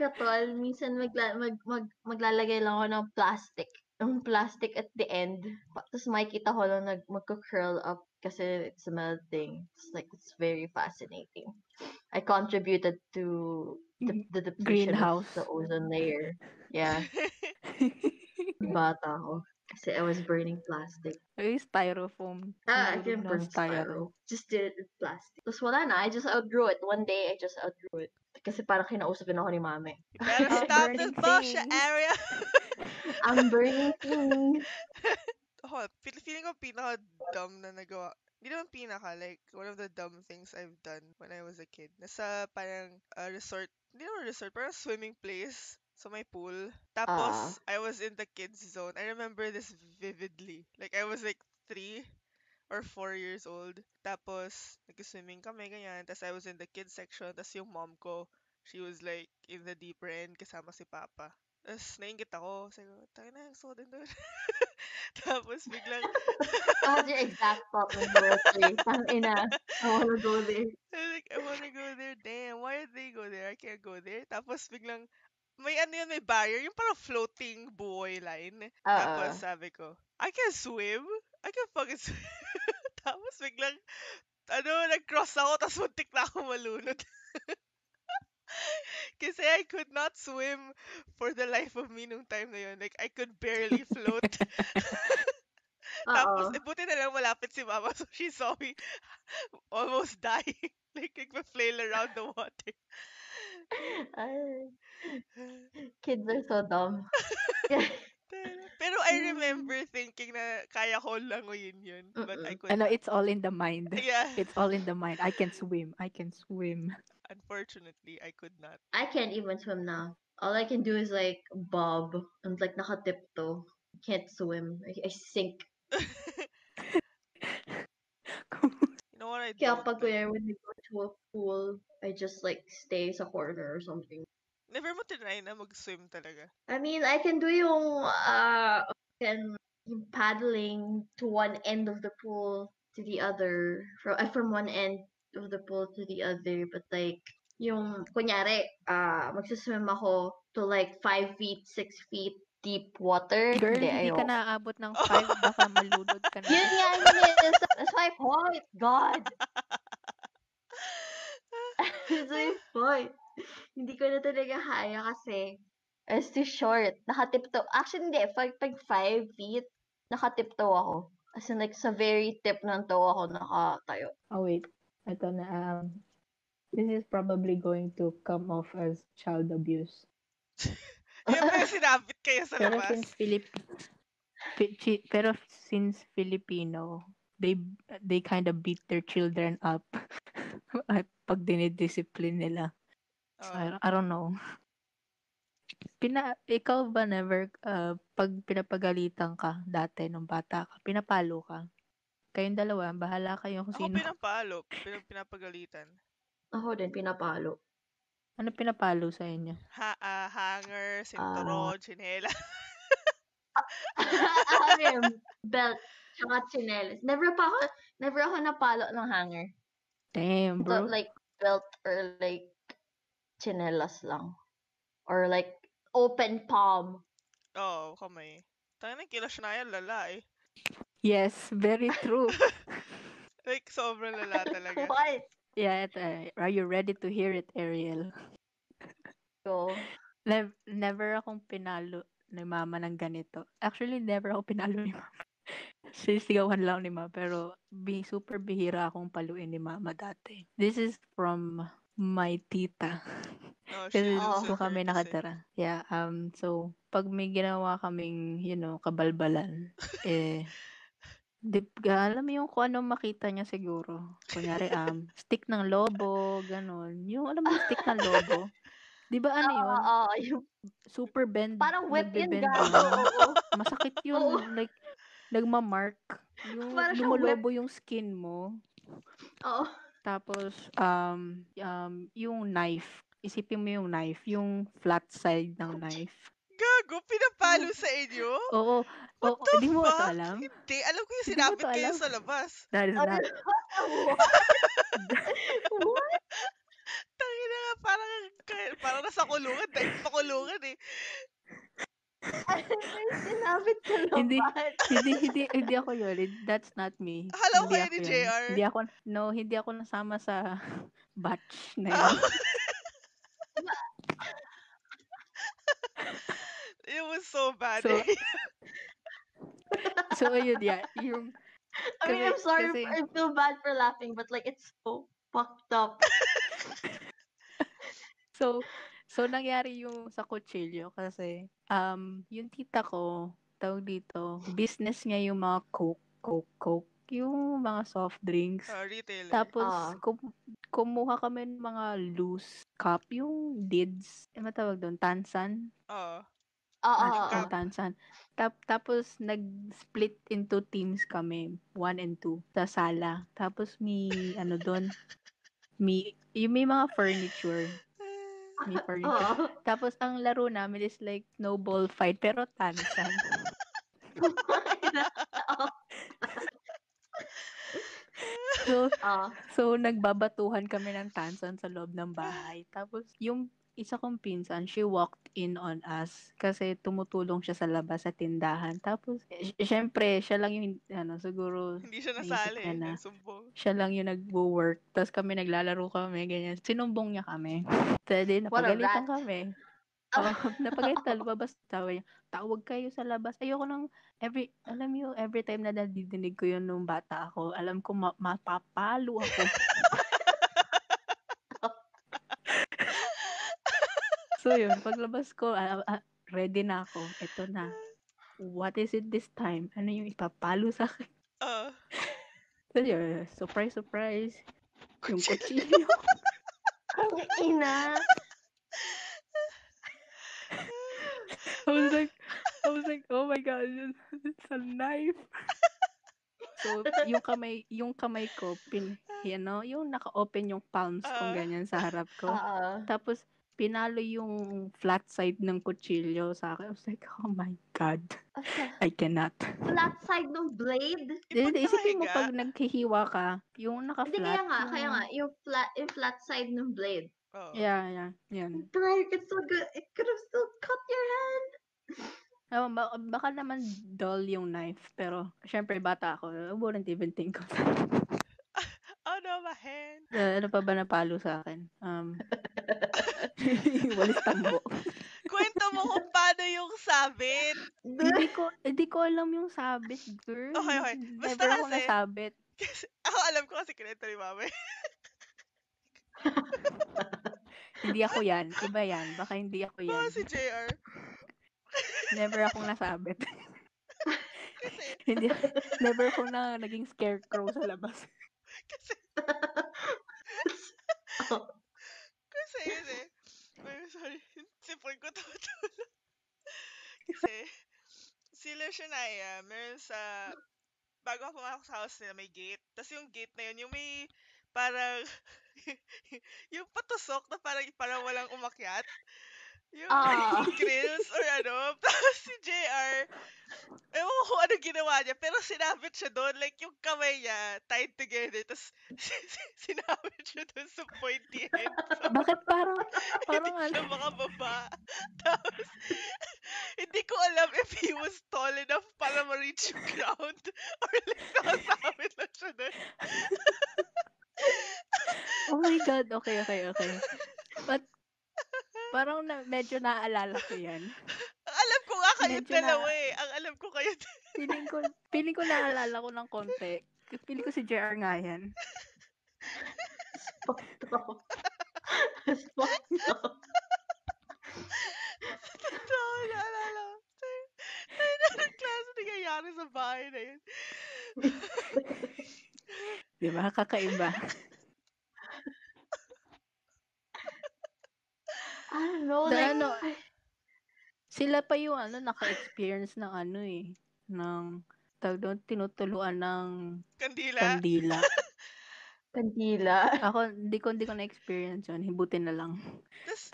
Katol, minsan maglalagay lang ako ng plastic. Yung plastic at the end. Tapos makikita ko lang magka-curl up kasi it's melting. It's like, it's very fascinating. I contributed to the depletion of the ozone layer. Yeah. Bata ako. Kasi I was burning plastic. Ay, styrofoam. I can burn styrofoam. Just did it with plastic. Tapos wala na. I just outgrew it. One day, I just outgrew it. Kasi parang kinausapin ako ni mami. You better stop this bullshit, Ariel. I'm burning things. Oh, feeling ko pinaka-dumb na nagawa. Hindi naman pinaka. Like, one of the dumb things I've done when I was a kid. Nasa parang resort. Hindi naman resort. Parang swimming place. So, may pool. Tapos, I was in the kids' zone. I remember this vividly. Like, I was like 3 or 4 years old. Tapos, nag-swimming kami, ganyan. Tapos, I was in the kids' section. Tapos, yung mom ko, she was like in the deeper end kasama si Papa. Tapos, nainggit ako. Sabi ko, tayo na, gusto ko din doon. Tapos, biglang... That was your exact pop in the world. Tangina, I wanna go there. I was like, I wanna go there. Damn, why did they go there? I can't go there. Tapos, biglang... May ano yun, may barrier. Yung parang floating buoy line. Uh-oh. Tapos sabi ko, I can swim. I can fucking swim. Tapos biglang, ano, nag-cross ako, tapos muntik na ako malunod. Kasi I could not swim for the life of me nung time na yun. Like, I could barely float. Tapos, buti na lang malapit si mama. So, she saw me almost dying. Like, flail around the water. Kids are so dumb. Pero I remember thinking na kaya ko languyin yun. But I couldn't. Ano, it's all in the mind. Yeah. It's all in the mind. I can swim. I can swim. Unfortunately, I could not. I can't even swim now. All I can do is like bob. I'm like nakatipto. I can't swim. I sink. You know what I do? Kaya pag when I go to a pool, I just like stay sa corner or something. Never mo tinry na mag-swim talaga? I mean, I can do yung paddling to one end of the pool to the other. From one end of the pool to the other. But like, yung, kunyari, magsaswim ako to like 5 feet, 6 feet deep water. Girl, hindi ka naaabot ng 5, baka malunod ka na. Yun yan, that's my point, God! That's my point. Hindi ko na talaga haya kasi it's too short. Nakatipto. Actually, hindi. Pag 5 feet, nakatipto ako. As in, like, sa very tip ng toe ako nakatayo. Oh, wait. Ito na. This is probably going to come off as child abuse. Yan pa yung sinabit kayo sa labas. Pero since, Filipino, they kind of beat their children up pag dinidiscipline nila. So, I don't know. Ikaw ba never, pag pinapagalitan ka dati nung bata ka, pinapalo ka? Kayong dalawa, bahala kayo kung sino. Ako pinapalo, pinapagalitan. Ako din, pinapalo. Ano pinapalo sa inyo? Hanger, sinturon, chinela. Belt, tsaka chinelas. Never ako napalo ng hanger. Damn, bro. So, like, belt or like, chinelas lang. Or like, open palm. Oh, kamay. Tangina, kila Shania lala eh. Yes, very true. Like, sobrang lala talaga. What? Yeah, are you ready to hear it, Ariel? Go. Never akong pinalo ni mama ng ganito. Actually, never ako pinalo ni mama. Sisigawan lang ni mama, pero super bihira akong paluin ni mama dati. This is from my tita. Kasi doon kami nakatira. Yeah, so, pag may ginawa kaming, you know, kabalbalan, alam mo yung kung anong makita niya siguro. Kunyari, stick ng lobo, ganun. Yung, alam mo, stick ng lobo. Di ba ano yun? Yung super bend. Parang whip yun, masakit yun. Oh. Like, nagmamark. Yung lumolobo yung skin mo. Oo. Tapos, yung knife. Isipin mo yung knife. Yung flat side ng knife. Gago, pinapalo sa inyo? Oo. Hindi mo ito alam? Hindi. Alam ko yung sinabit kayo sa labas. That is not. What? Tangina nga, parang nasa kulungan. Dahil sa kulungan eh. Alam mo yung sinabit sa labas. Hindi ako yun. That's not me. Hello kayo ni JR? Hindi ako nasama sa batch na yun. It was so bad. So, yun, yeah. I mean, I'm sorry. Kasi, I feel bad for laughing, but like, it's so fucked up. So nangyari yung sa kutsilyo kasi, yung tita ko, tawag dito, business niya yung mga coke, yung mga soft drinks. Retail. Tapos, kumuha kami ng mga loose cup, yung lids. Ano tawag doon? Tarzan? Oo. Tarzan. Tapos, nag-split into teams kami. 1 and 2. Sa sala. Tapos, may mga furniture. May furniture. Tapos, ang laro namin is like snowball fight, pero Tarzan. So, nagbabatuhan kami ng Tarzan sa loob ng bahay. Tapos, yung isa kong pinsan, she walked in on us kasi tumutulong siya sa labas sa tindahan. Tapos, syempre, siya lang yung, siguro, hindi siya nasali. Siya lang yung nag-work. Tapos kami, naglalaro kami, ganyan. Sinumbong niya kami. Tadi, napagalitan kami. Napagalitan, lumabas. Tawag kayo sa labas. Ayoko nang, every time na nadidinig ko yun nung bata ako, alam ko, mapapalo ako. So yun, paglabas ko, ready na ako. Ito na. what is it this time? Ano yung ipapalo sa akin? So, yun, surprise, surprise. Yung kutsilyo. Ang ina. I was like, oh my God, it's a knife. So, yung kamay ko, yung naka-open yung palms kong ganyan sa harap ko. Tapos, pinalo yung flat side ng kutsilyo sa akin. I was like, oh my God. Okay. I cannot. Flat side ng blade? Isipin mo pag naghihiwa ka, yung naka-flat. Hindi, kaya nga, yung flat side ng blade. Oh. Yeah. Yan. Bro, it's so good. It could have still cut your hand. Oh, baka naman dull yung knife, pero syempre bata ako. I wouldn't even think of that. Oh no, my hand. Ano pa ba napalo sa akin? Walis tambo. Kwento mo kung paano yung sabit. Hindi ko alam yung sabit, girl. Okay. Basta never kasi, nasabit. Ako alam ko kasi kinento ni mama. Hindi ako yan. Iba yan. Baka hindi ako yan. Oh, si JR. Never akong nasabit. Kasi, never akong naging scarecrow sa labas. Kasi. I'm sorry. Sipon ko tutulog. Kasi, sila Shania, meron sa, bago ako pumasok sa house nila, may gate. Tapos yung gate na yun, yung may, parang, yung patusok na parang walang umakyat. Yung grills or ano. Tapos si JR, ewan ko kung ano ginawa niya, pero sinabit siya doon. Like, yung kamay niya, tied together. Tapos, sinabit siya doon sa pointy end. So, bakit parang ano? Hindi siya makababa. Tapos, hindi ko alam if he was tall enough para ma-reach yung ground. Or like, nakasabit lang siya doon. Oh my God, okay. But, parang medyo naaalala ko yan. Ang alam ko nga kayo dalawa eh. Ang alam ko kayo dalawa. Piling ko naaalala ko ng konti. Piling ko si JR nga yan. Spot no. Totoo, naaalala ko. Tayo na ng klase nangyayari sa bahay na yun. Diba? Kakaiba. I don't know. Sila pa yung naka-experience ng ng tawag doon, tinutuluan ng kandila. Ako, hindi ko na-experience yun. Hibutin na lang.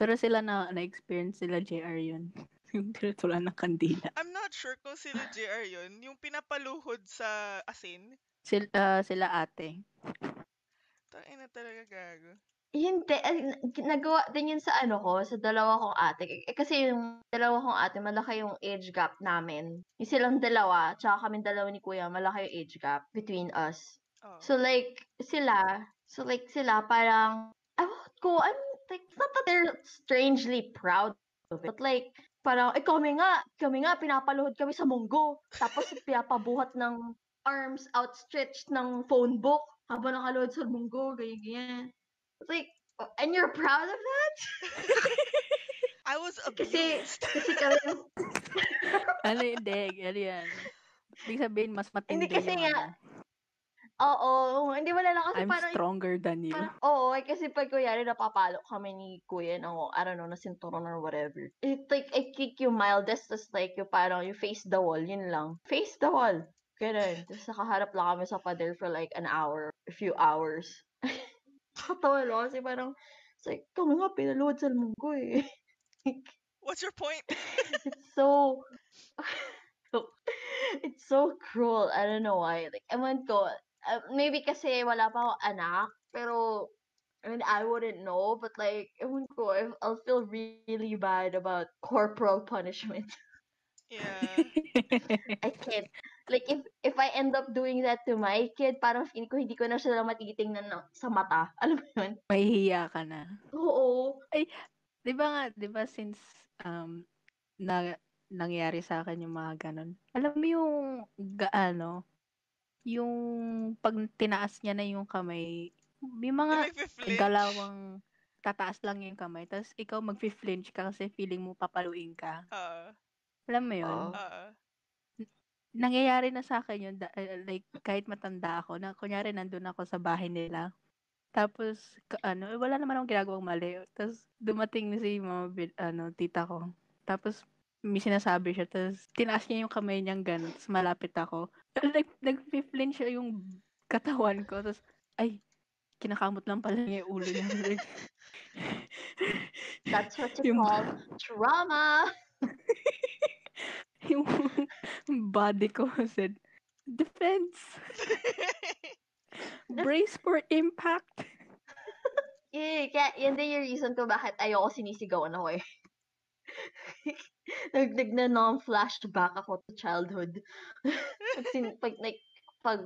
Pero sila na-experience sila JR yun. Yung tinutuluan ng kandila. I'm not sure kung sila JR yun. Yung pinapaluhod sa asin. Sila ate. Tayo na talaga gago. Hindi. Nagawa din yun sa ko, sa dalawa kong ate. Kasi yung dalawa kong ate, malaki yung age gap namin. Yung silang dalawa, tsaka kaming dalawa ni kuya, malaki yung age gap between us. Oh. So like sila parang, awat ko, I'm like, it's not that they're strangely proud of it, but like, parang, kami nga, pinapaluhod kami sa munggo. Tapos pinapabuhat ng arms outstretched ng phone book habang nakaluhod sa munggo, ganyan. It's like, and you're proud of that? I was abused. Kasi kami, ano yung deg, ano yan? Ibig sabihin, mas matindi. Hindi kasi nga, oo, hindi wala lang kasi I'm parang, stronger than you. Oo, kasi pag kuyari, napapalo kami ni kuya, no, I don't know, na sinturon or whatever. It's like, I kick you mildest, just like, you parang, you face the wall, yun lang. Face the wall. Ganun. Tapos nakaharap lang kami sa pader for like an hour, a few hours. Katawa lang kasi parang, it's like, kami nga pinalood sa munggo eh. What's your point? It's so cruel. I don't know why. Like, ewan ko, maybe kasi wala pa ako anak, pero, I mean, I wouldn't know, but like, ewan ko, I'll feel really bad about corporal punishment. Yeah. I can't. Like, if I end up doing that to my kid, parang feeling ko, hindi ko na siya matitingnan sa mata. Alam mo yun? Mahihiya ka na. Oo. Ay, di ba since nangyari sa akin yung mga ganun, alam mo yung gaano, yung pag tinaas niya na yung kamay, may mga galawang tataas lang yung kamay, tapos ikaw mag-flinch ka kasi feeling mo papaluin ka. Alam mo yun? nangyayari na sa akin yun, like, kahit matanda ako, na, kunyari, nandun ako sa bahay nila. Tapos, ano, wala naman akong ginagawang mali. Tapos, dumating na si mama, tita ko. Tapos, may sinasabi siya. Tapos, tinaas niya yung kamay niyang gano'n. Tapos, malapit ako. Nag-flinch siya yung katawan ko. Tapos, ay, kinakamot lang pala niya yung ulo niya. That's what you call trauma! Yung body ko said, defense! Brace for impact. Eh, kaya yan din yung reason ko bakit ayoko sinisigawan ako eh. Nagdag na non-flashback ako to childhood. pag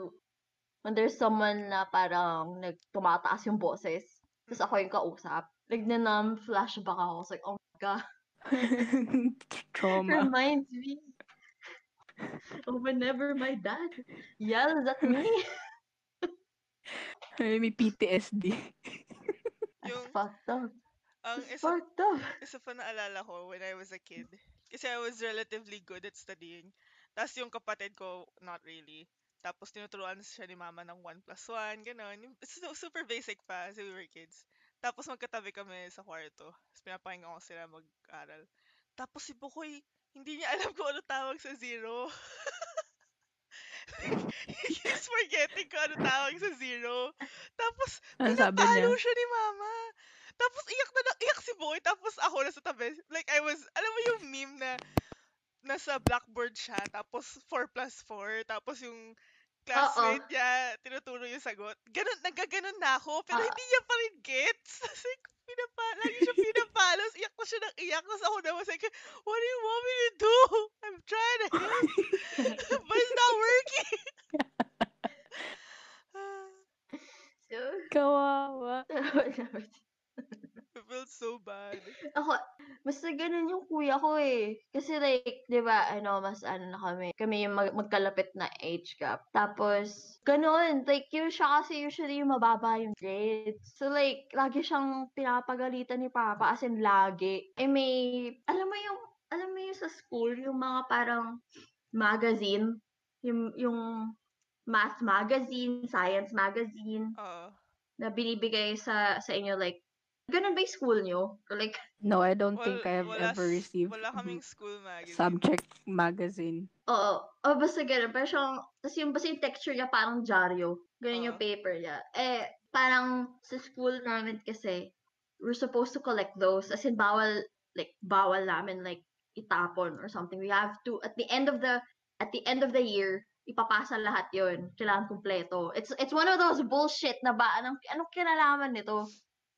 when there's someone na parang nagtumataas yung boses, tapos ako yung kausap, nagdag na non-flashback ako. It's like, oh my God. Trauma. Reminds me of whenever my dad yells at me. May PTSD. Yung, fucked up. Fucked up. Isa pa naalala ko when I was a kid. Kasi I was relatively good at studying. Tapos yung kapatid ko, not really. Tapos tinuturuan siya ni mama ng 1+1, gano'n. So, super basic pa, so we were kids. Tapos magkatabi kami sa kwarto. Tapos pinapahinga ko sila mag-aral. Tapos si Bukoy, hindi niya alam kung ano tawag sa 0. He keeps forgetting kung ano tawag sa 0. Tapos, pinapalo siya ni mama. Tapos, iyak na iyak si Boy. Tapos, ako nasa tabi. Like, I was, alam mo yung meme na nasa blackboard siya. Tapos, 4+4. Tapos, yung classmate niya, tinuturo yung sagot. Ganun, nagkaganon na ako. Pero hindi niya pa rin gets. Kasi, lagi siya pinapalos. Iyak na siya ng iyak. Tapos, ako naman sa akin, what do you want me to do? I'm trying to help. But it's not working. Kawawa. I felt so bad. Ako, mas ganun yung kuya ko eh. Kasi like, di ba, ano, mas ano na kami. Kami yung magkalapit na age gap. Tapos, ganun. Like, yung siya kasi usually yung mababa yung grades. So like, lagi siyang pinapagalitan ni Papa. As in, lagi. Eh may, alam mo yung sa school, yung mga parang magazine. Yung math magazine, science magazine. Na binibigay sa inyo like, ganun ba yung school nyo? Like, no, I don't think I have ever received wala kaming school magazine. Subject magazine. Oo. O, basta ganun. Pero siyang, basta yung texture niya parang dyaryo. Ganun yung paper niya. Eh, parang sa school namin kasi, we're supposed to collect those. As in, bawal namin like itapon or something. We have to, at the end of the year, ipapasa lahat yon. Kailangan kumpleto. It's one of those bullshit na ba? Anong kinalaman nito?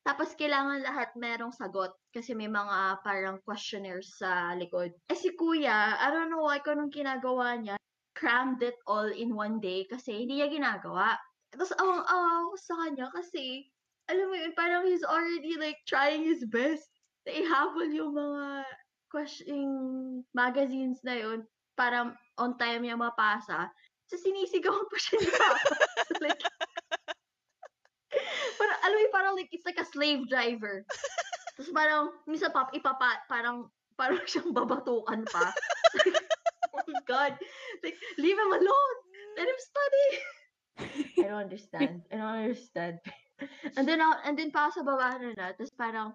Tapos, kailangan lahat merong sagot kasi may mga parang questionnaires sa likod. Eh, si Kuya, I don't know why kung anong ginagawa niya, crammed it all in one day kasi hindi niya ginagawa. Tapos, awang-awa ko sa kanya kasi, alam mo yun, parang he's already like trying his best na ihabol yung mga questioning magazines na yun para on time niya mapasa. So, sinisigaw pa siya ni Papa. So, like, parang, alam mo, parang like, it's like a slave driver. Tapos parang, minsan parang siyang babatukan pa. Oh my God. Like, leave him alone. Let him study. I don't understand. And then pa sa baba na. Tapos parang,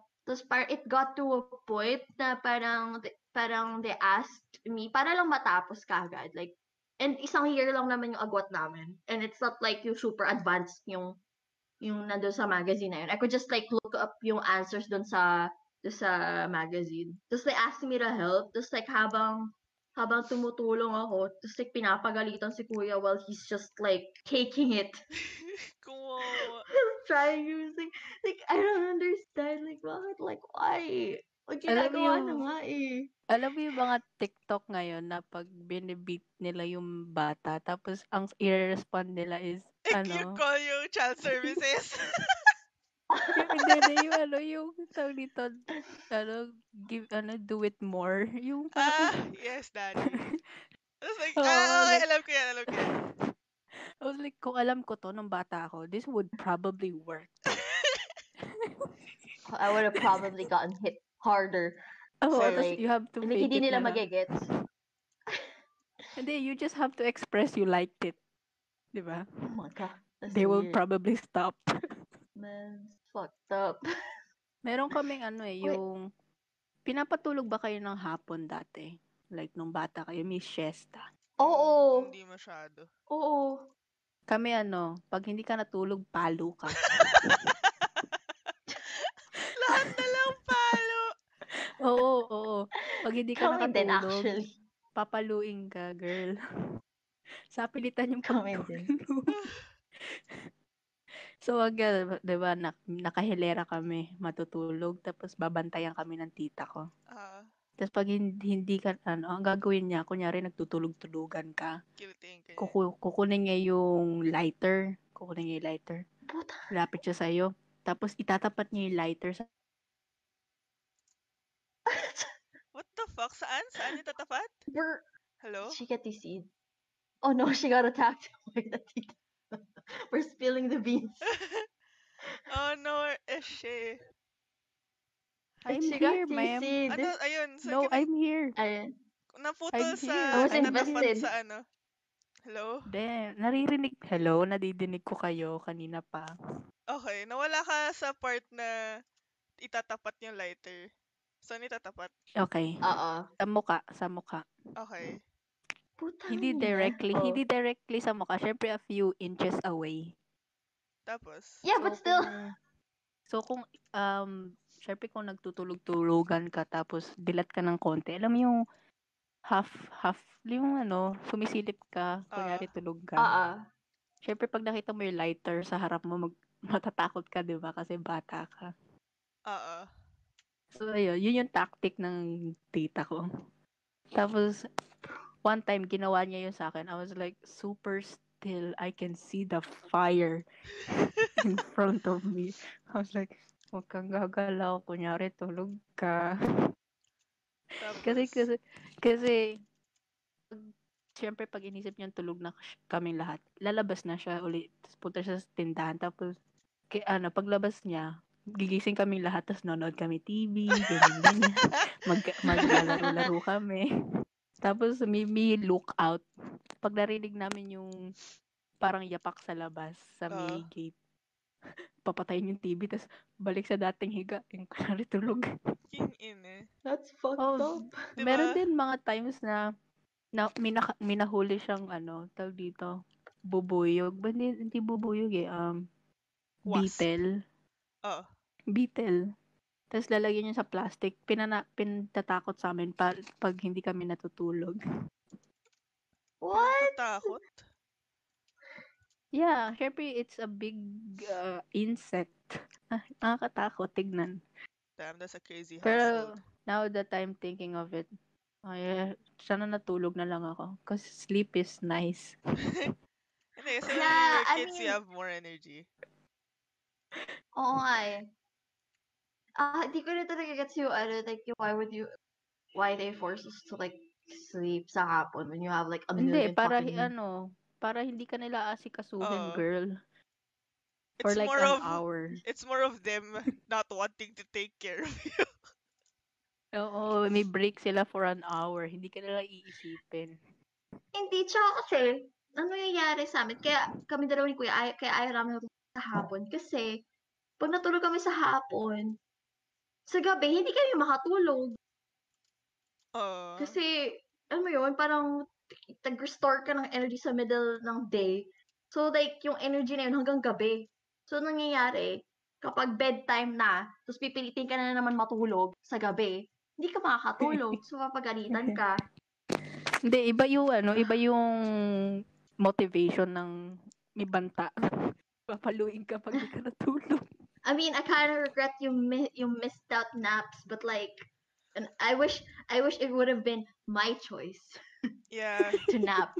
it got to a point na parang they asked me, para lang matapos kagad. Like, and isang year lang naman yung agwat namin. And it's not like yung super advanced yung nandun sa magazine na yun. I could just like look up yung answers dun sa magazine. Tapos they asked me to help. Tapos like habang tumutulong ako, tapos like pinapagalitan si Kuya while he's just like taking it. Cool. Trying using like I don't understand like bakit like why? Wag ginagawa na nga eh. Alam mo yung mga TikTok ngayon na pag binibeat nila yung bata tapos ang i-respond nila is you call yung child services. Yung tawag dito, do it more. Yung yes, daddy. I was like, alam ko yan. I was like, kung alam ko to nung bata ako, this would probably work. I would have probably gotten hit harder. Oh, so, like, you have to make it. Hindi nila magigets. Hindi, you just have to express you liked it. Diba? Oh my God. They will probably stop. Man, fucked up. Meron kaming ano eh, yung... Pinapatulog ba kayo ng hapon dati? Like, nung bata kayo, may siesta. Oo. Hindi masyado. Oo. Kami ano, pag hindi ka natulog, palo ka. Lahat na lang palo. Oo, oo. Pag hindi ka nakatulog, papaluin ka, girl. Sapilitan yung pagtulog. So, again, diba, nakahilera kami, matutulog, tapos babantayan kami ng tita ko. Tapos pag hindi ka, ano, ang gagawin niya, kunyari nagtutulog-tulugan ka. Kukunin niya yung lighter. Lapit siya sa'yo. Tapos itatapat niya yung lighter sa... What the fuck? Saan? Saan yung tatapat? Hello? She got this seed. Oh no, she got attacked by the tita. We're spilling the beans. Oh no, she... I'm here, ma'am. Ano, ayun. So no, I'm here. Ayun. Naputol I'm sa... Here. Naputol sa ano. Hello? Then, naririnig. Hello, nadidinig ko kayo kanina pa. Okay, nawala ka sa part na itatapat yung lighter. Saan itatapat? Okay. Sa mukha. Okay. Puta hindi directly sa mukha. Syempre, a few inches away. Tapos? Yeah, so, but still... So, kung, syempre kung nagtutulog-tulogan ka tapos dilat ka ng konti, alam mo yung half, yung ano, sumisilip ka, kunyari tulog ka. Syempre pag nakita mo yung lighter sa harap mo, matatakot ka, di ba? Kasi bata ka. So, ayun, yun yung tactic ng tita ko. Tapos, one time, ginawa niya yun sa akin. I was like, super till I can see the fire in front of me. I was like, huwag kang gagalaw. Kunyari, tulog ka. Kasi, siyempre, pag inisip niya tulog na kaming lahat, lalabas na siya ulit. Tapos, punta siya sa tindahan. Tapos, paglabas niya, gigising kaming lahat. Tapos, nanonood kami TV. Ganyan. Maglalaro-laro kami. Tapos, may lookout. Pag narinig namin yung parang yapak sa labas, sa may gate, papatayin yung TV, tapos balik sa dating higa, yung naritulog. That's fucked up. Diba? Meron din mga times na minahuli siyang, ano, tawag dito, bubuyog. But hindi bubuyog eh. Beetle. Oo. Beetle. Tapos lalagyan niya sa plastic. Pinatatakot sa amin pag hindi kami natutulog. What? Natatakot? Yeah, syempre it's a big insect. Nakakatakot, tignan. Damn, that's a crazy household. Pero now that I'm thinking of it, sana natulog na lang ako. Kasi sleep is nice. Hindi, kasi when you're kids, you have more energy. Oo nga eh. Hindi ko na talaga gets yung, like, why they force us to, like, sleep sa hapon when you have, like, a million fucking... Hindi, para hindi ka nila asikasuhin, girl. For, it's like, an hour. It's more of them not wanting to take care of you. Oo, may break sila for an hour. Hindi ka nila iisipin. Hindi, tsaka kasi, ano nangyayari sa amin? Kaya, kami dalawa ni Kuya, kaya ayaw namin sa hapon. Kasi, pag natulog kami sa hapon, sa gabi, hindi kami makatulog. Kasi, alam mo yun, parang tag-restore ka ng energy sa middle ng day. So, like, yung energy na yun hanggang gabi. So, nangyayari, kapag bedtime na, tapos pipilitin ka na naman matulog sa gabi, hindi ka makakatulog. So, papagalitan ka. Hindi, iba yung motivation ng ibang tao. Papaluin ka pag hindi ka natulog. I mean, I kind of regret you missed out naps, but like, and I wish it would have been my choice. Yeah. To nap.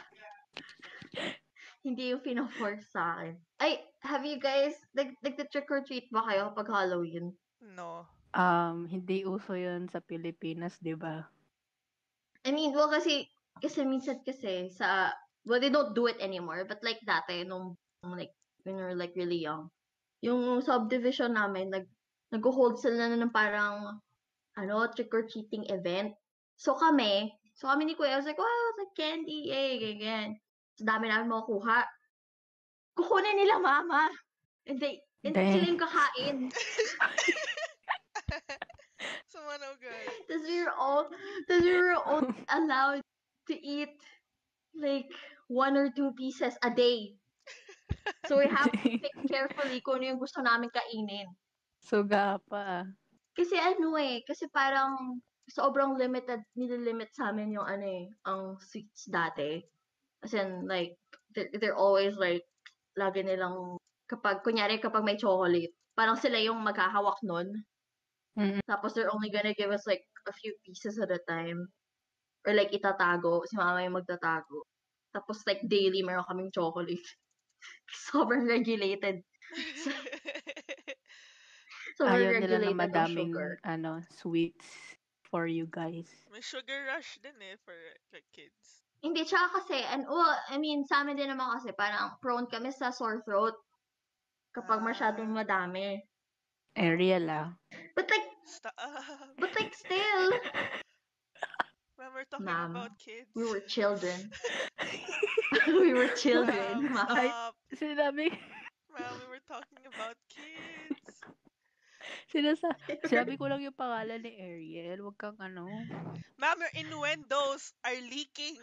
Hindi yung pino-force sa akin. Ay, have you guys like the trick or treat ba kayo pag Halloween? No. Hindi uso yun sa Pilipinas, di ba? I mean, well, kasi minsan kasi sa, well, they don't do it anymore, but like dati, nung like when you're like really young. Yung subdivision namin, nag-hold sila na ng parang, ano, trick-or-treating event. So kami, So kami ni Kuya, I was like, wow, it's like candy, eh, ganyan. So dami namin makukuha. Kukunin nila mama. And they sila yung kakain. Sumanaw, guys. Tapos we were all allowed to eat like 1 or 2 pieces a day. So we have to pick carefully kung ano yung gusto namin kainin. So gapa. Kasi ano eh, kasi parang sobrang limited, nililimit sa amin yung ano eh, ang sweets dati. As in like, they're always like, lagi nilang, kunyari kapag may chocolate, parang sila yung maghahawak nun. Mm-hmm. Tapos they're only gonna give us like a few pieces at a time. Or like itatago, si mama yung magtatago. Tapos like daily meron kaming chocolate. Sobrang regulated. Ayaw nila na madaming ano, sweets for you guys. May sugar rush din eh for kids. Hindi, tsaka kasi, and, well, I mean, sa amin din naman kasi, parang prone kami sa sore throat kapag masyadong madami. Ariel ah. But like still. When we're talking about kids. We were children. We were talking about kids. Sinabi ko lang yung pangalan ni Ariel. Huwag kang ano. Ma'am, your innuendos are leaking.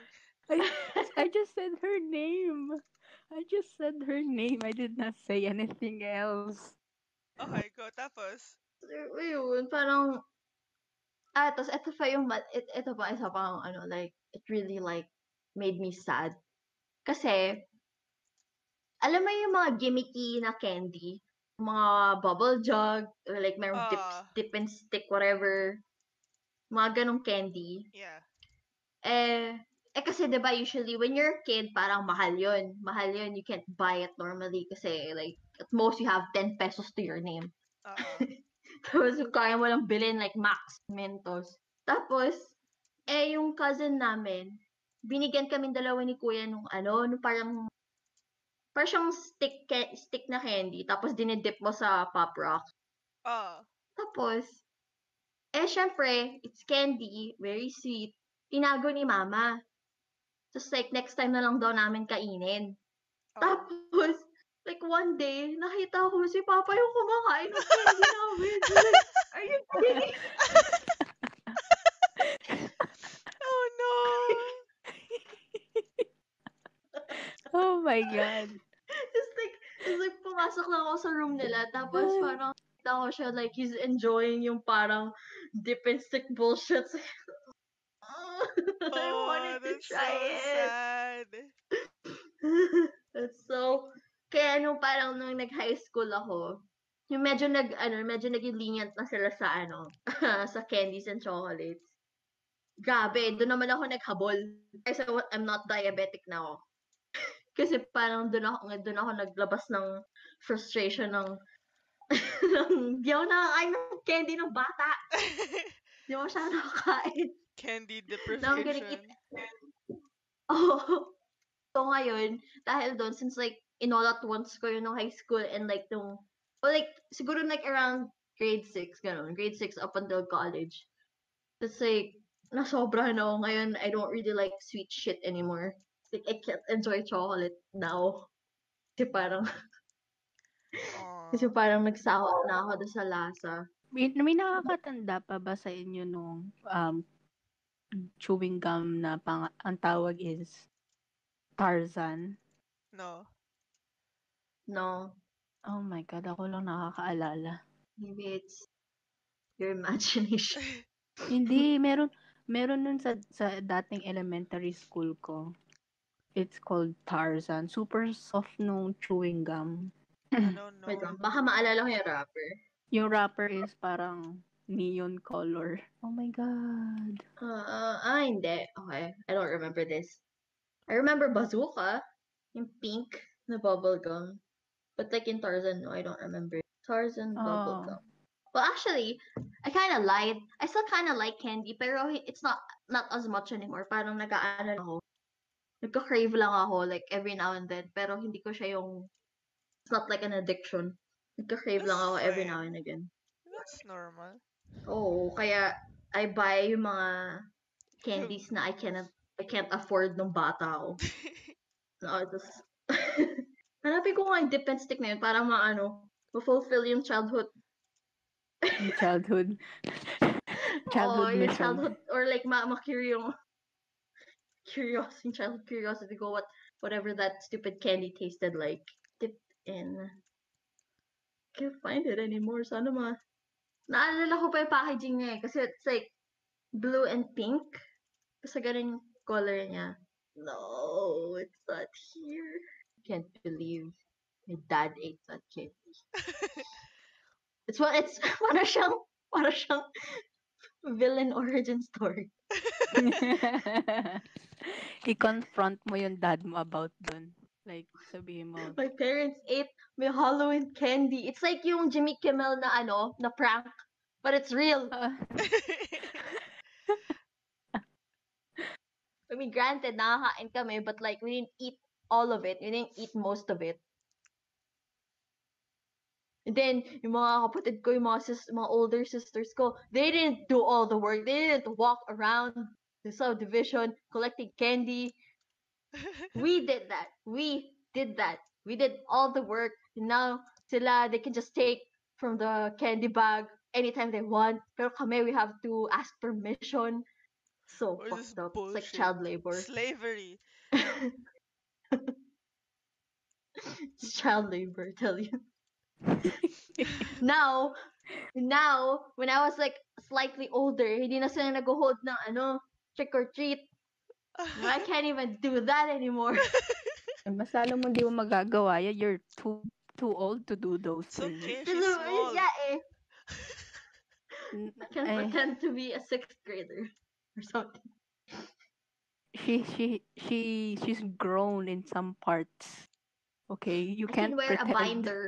I just said her name. I did not say anything else. Okay, go. Tapos? Ayun, parang... Ah, tapos ito pa, isa pa, ano, like, it really, like, made me sad. Kasi, alam mo yung mga gimmicky na candy? Mga bubble jug, or like, mayroong dip and stick, whatever. Mga ganong candy. Yeah. Eh, kasi, diba, usually, when you're a kid, parang mahal yun, you can't buy it normally, kasi, like, at most, you have 10 pesos to your name. Tapos, kaya mo lang bilhin, like, Max, Mentos. Tapos, eh, yung cousin namin, binigyan kami dalawa ni Kuya nung parang siyang stick na candy, tapos dinidip mo sa Pop Rock. Tapos, eh, syempre, it's candy, very sweet, tinago ni Mama. Just like, next time na lang daw namin kainin. Tapos, like, one day, nakita ko si Papa yung kumakain ng candy namin. Like, are you kidding? Oh, no! Oh, my God. Just like, pumasok lang ako sa room nila. Tapos, parang, nakita ko siya, like, he's enjoying yung parang dip and stick bullshit. I wanted to try it. That's so sad. Kaya nung nag-high school ako, yung medyo naging lenient na sila sa sa candies and chocolates. Grabe, doon naman ako naghabol. Kasi I'm not diabetic now. Kasi parang doon ako naglabas ng frustration ng di ako nakakain ng candy ng bata. Di ako siya nakakain. Candy deprivation. Oh. So ngayon, dahil doon, since like, in all at once ko yun nung high school and like nung, or like, siguro like around grade 6, ganun. Grade 6 up until college. It's like, nasobra na ako ngayon. I don't really like sweet shit anymore. Like, I can't enjoy chocolate now. Kasi parang nagsawa na ako sa lasa. May nakakatanda pa ba sa inyo nung chewing gum na ang tawag is Tarzan? No. Oh my God, ako lang nakakaalala. Maybe it's your imagination. Hindi, meron nun sa dating elementary school ko. It's called Tarzan. Super soft nung chewing gum. No. Wait lang, baka maalala ko yung wrapper. Yung wrapper is parang neon color. Oh my God. Hindi. Okay, I don't remember this. I remember Bazooka, yung pink na bubble gum. But like in Tarzan, no, I don't remember. Tarzan bubblegum. Well, actually, I kind of lied. I still kind of like candy, pero it's not as much anymore. Parang nagka-crave lang ako, like every now and then. Pero hindi ko siya yung, it's not like an addiction. Nagka-crave lang ako every now and again. That's normal. Oh, kaya I buy yung mga candies na I can't afford nung bata ko. Hanapin ko nga yung depend stick na yun para maano, ma-fulfill yung childhood. Yung childhood. Childhood mission. Yung childhood, or like childhood curiosity ko, whatever that stupid candy tasted like. Dipped in. Can't find it anymore. Sana ma. Naalala ko pa yung packaging niya eh. Kasi it's like blue and pink. Basta ganun yung color niya. No, it's not here. Can't believe my dad ate that candy. It's para siyang villain origin story. I-confront mo yung dad mo about dun. Like, sabihin mo. My parents ate my Halloween candy. It's like yung Jimmy Kimmel na prank. But it's real. I mean, granted, nakakain kami, but like, we didn't eat all of it. We didn't eat most of it. And then, yung mga kapatid ko, yung mga older sisters ko, they didn't do all the work. They didn't walk around the subdivision collecting candy. We did that. We did all the work. And now, sila, they can just take from the candy bag anytime they want. Pero kami, we have to ask permission. So fucked up. Bullshit. It's like child labor. Slavery. It's child labor, I tell you. Now, when I was like slightly older, hindi na sila nag-hold ng trick or treat. Well, I can't even do that anymore. Mas lalo mo hindi mo magagawa. You're too old to do those things. Okay, yeah, eh. I can pretend to be a 6th grader or something. She's grown in some parts. Okay, you can't wear pretend. A binder.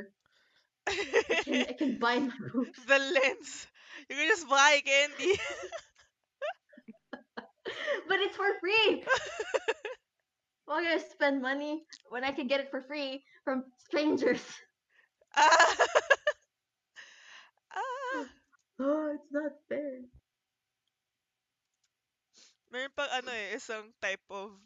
I can bind my boobs. The lens. You can just buy candy. But it's for free. Why would I spend money when I can get it for free from strangers? Oh, it's not fair. Meron pang isang type of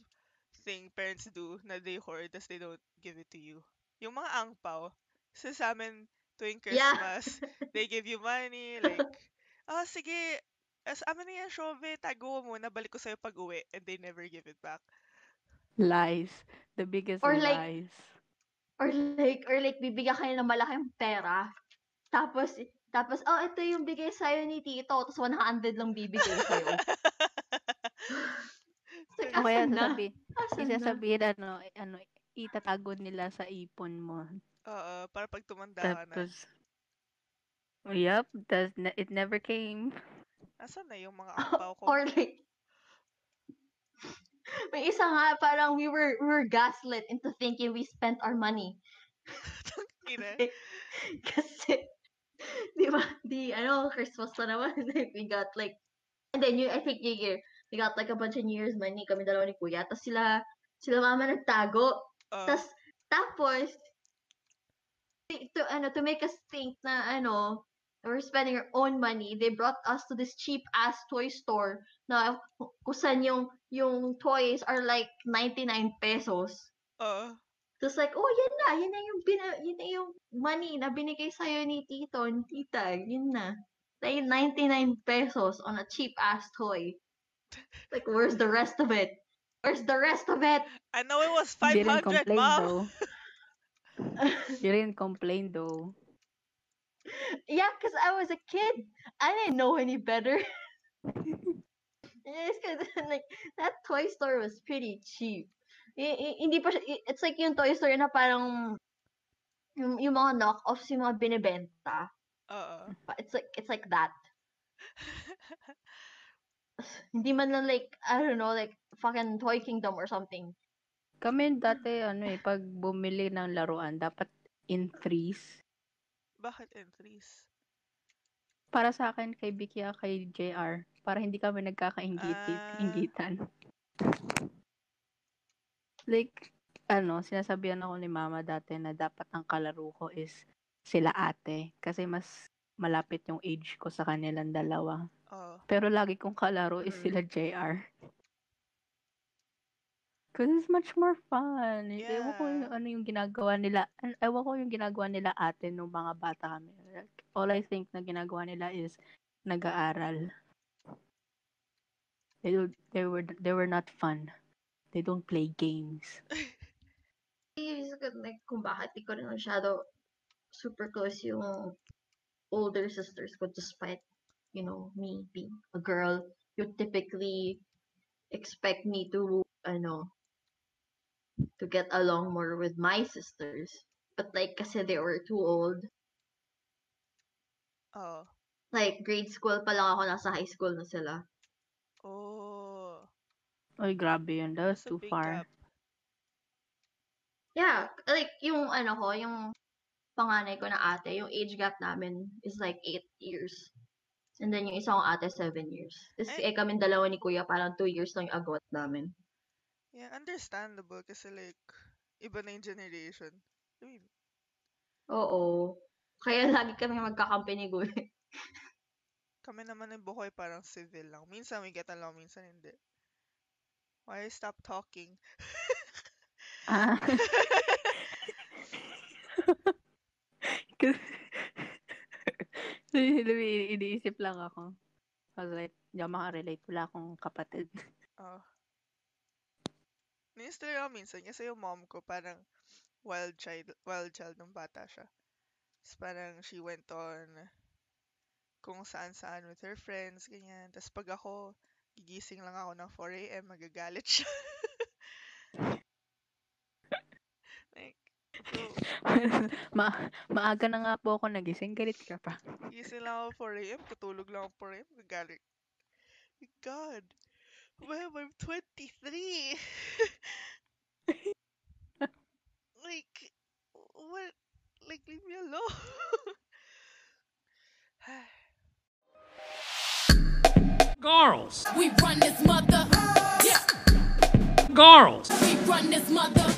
thing parents do na they hoard as they don't give it to you. Yung mga angpao. So sa amin, tuwing Christmas, they give you money, like, oh, sige, sa amin niya, Shobe, tago mo, nabalik ko sa'yo pag-uwi, and they never give it back. Lies. The biggest or like, lies. Or like, bibigyan ka nila ng malaking pera, tapos, oh, ito yung bigay sa'yo ni Tito, tapos 100 lang bibigay sa'yo. Like, o kaya sasabihin, itatago nila sa ipon mo. Oo, para pag tumanda ka na. Yep, it never came. Asan na yung mga ampaw ko? Or like, may isa nga, parang we were gaslit into thinking we spent our money. Kasi, Christmas na naman, we got like, and then I think New Year, we got like a bunch of New Year's money, kami dalawa ni Kuya, tapos sila mama nagtago. Tapos, to make us think na, we're spending our own money, they brought us to this cheap-ass toy store na kusan yung toys are like 99 pesos. Just like, oh, yun na yung money na binigay sa'yo ni Tito, ni Tita, yun na. Like 99 pesos on a cheap-ass toy. Like, where's the rest of it? I know it was 500, Mom. You didn't complain though. Yeah, because I was a kid. I didn't know any better. It's because like that toy store was pretty cheap. It's like yung toy store na parang yung mga knockoffs yung mga binibenta. It's like that. Hindi man lang like I don't know like fucking Toy Kingdom or something. Kami dati, pag bumili ng laruan, dapat in threes. Bakit in threes? Para sa akin, kay Vicky, kay JR. Para hindi kami nagkakaingitan. Like, sinasabihan ako ni Mama dati na dapat ang kalaro ko is sila ate. Kasi mas malapit yung age ko sa kanilang dalawa. Pero lagi kong kalaro is sila JR. Because it's much more fun. Yeah. Ewan ko yung, ano yung ginagawa nila. Ewan ko yung ginagawa nila atin nung mga bata kami. Like, all I think na ginagawa nila is nag-aaral. They were not fun. They don't play games. Like, kung bakit di ko rin masyado super close yung older sisters ko despite, you know, me being a girl. You typically expect me to to get along more with my sisters. But like, kasi they were too old. Oh. Like, grade school pa lang ako, nasa high school na sila. Oh. Ay, grabe yun. That was too far. Gap. Yeah. Like, yung yung panganay ko na ate, yung age gap namin is like 8 years. And then yung isa kong ate, 7 years. Tapos kami dalawa ni kuya, parang 2 years lang yung agwat namin. Yeah, understandable kasi like iba na yung generation. I mean, oo. Kaya lagi kami magkakampi ni Goy. Kami naman ng Bukoy parang civil lang. Minsan we get along, minsan hindi. Why stop talking? So, iniisip lang ako. Kasi like, hindi ako makarelate. Wala akong kapatid. Oo. Oh. Ninister ako minsan kasi yung mom ko parang wild child ng bata siya. Tapos parang she went on kung saan-saan with her friends, ganyan. Tapos pag ako, gigising lang ako ng 4 a.m, magagalit siya. Like, so, maaga na nga po ako nagising, galit ka pa. Gising lang ako 4 a.m, tutulog lang ako 4 a.m, magagalit. My God! Well, I'm 23. Like, what? Like, leave me alone. Girls, we run this mother. Yeah. Girls, we run this mother.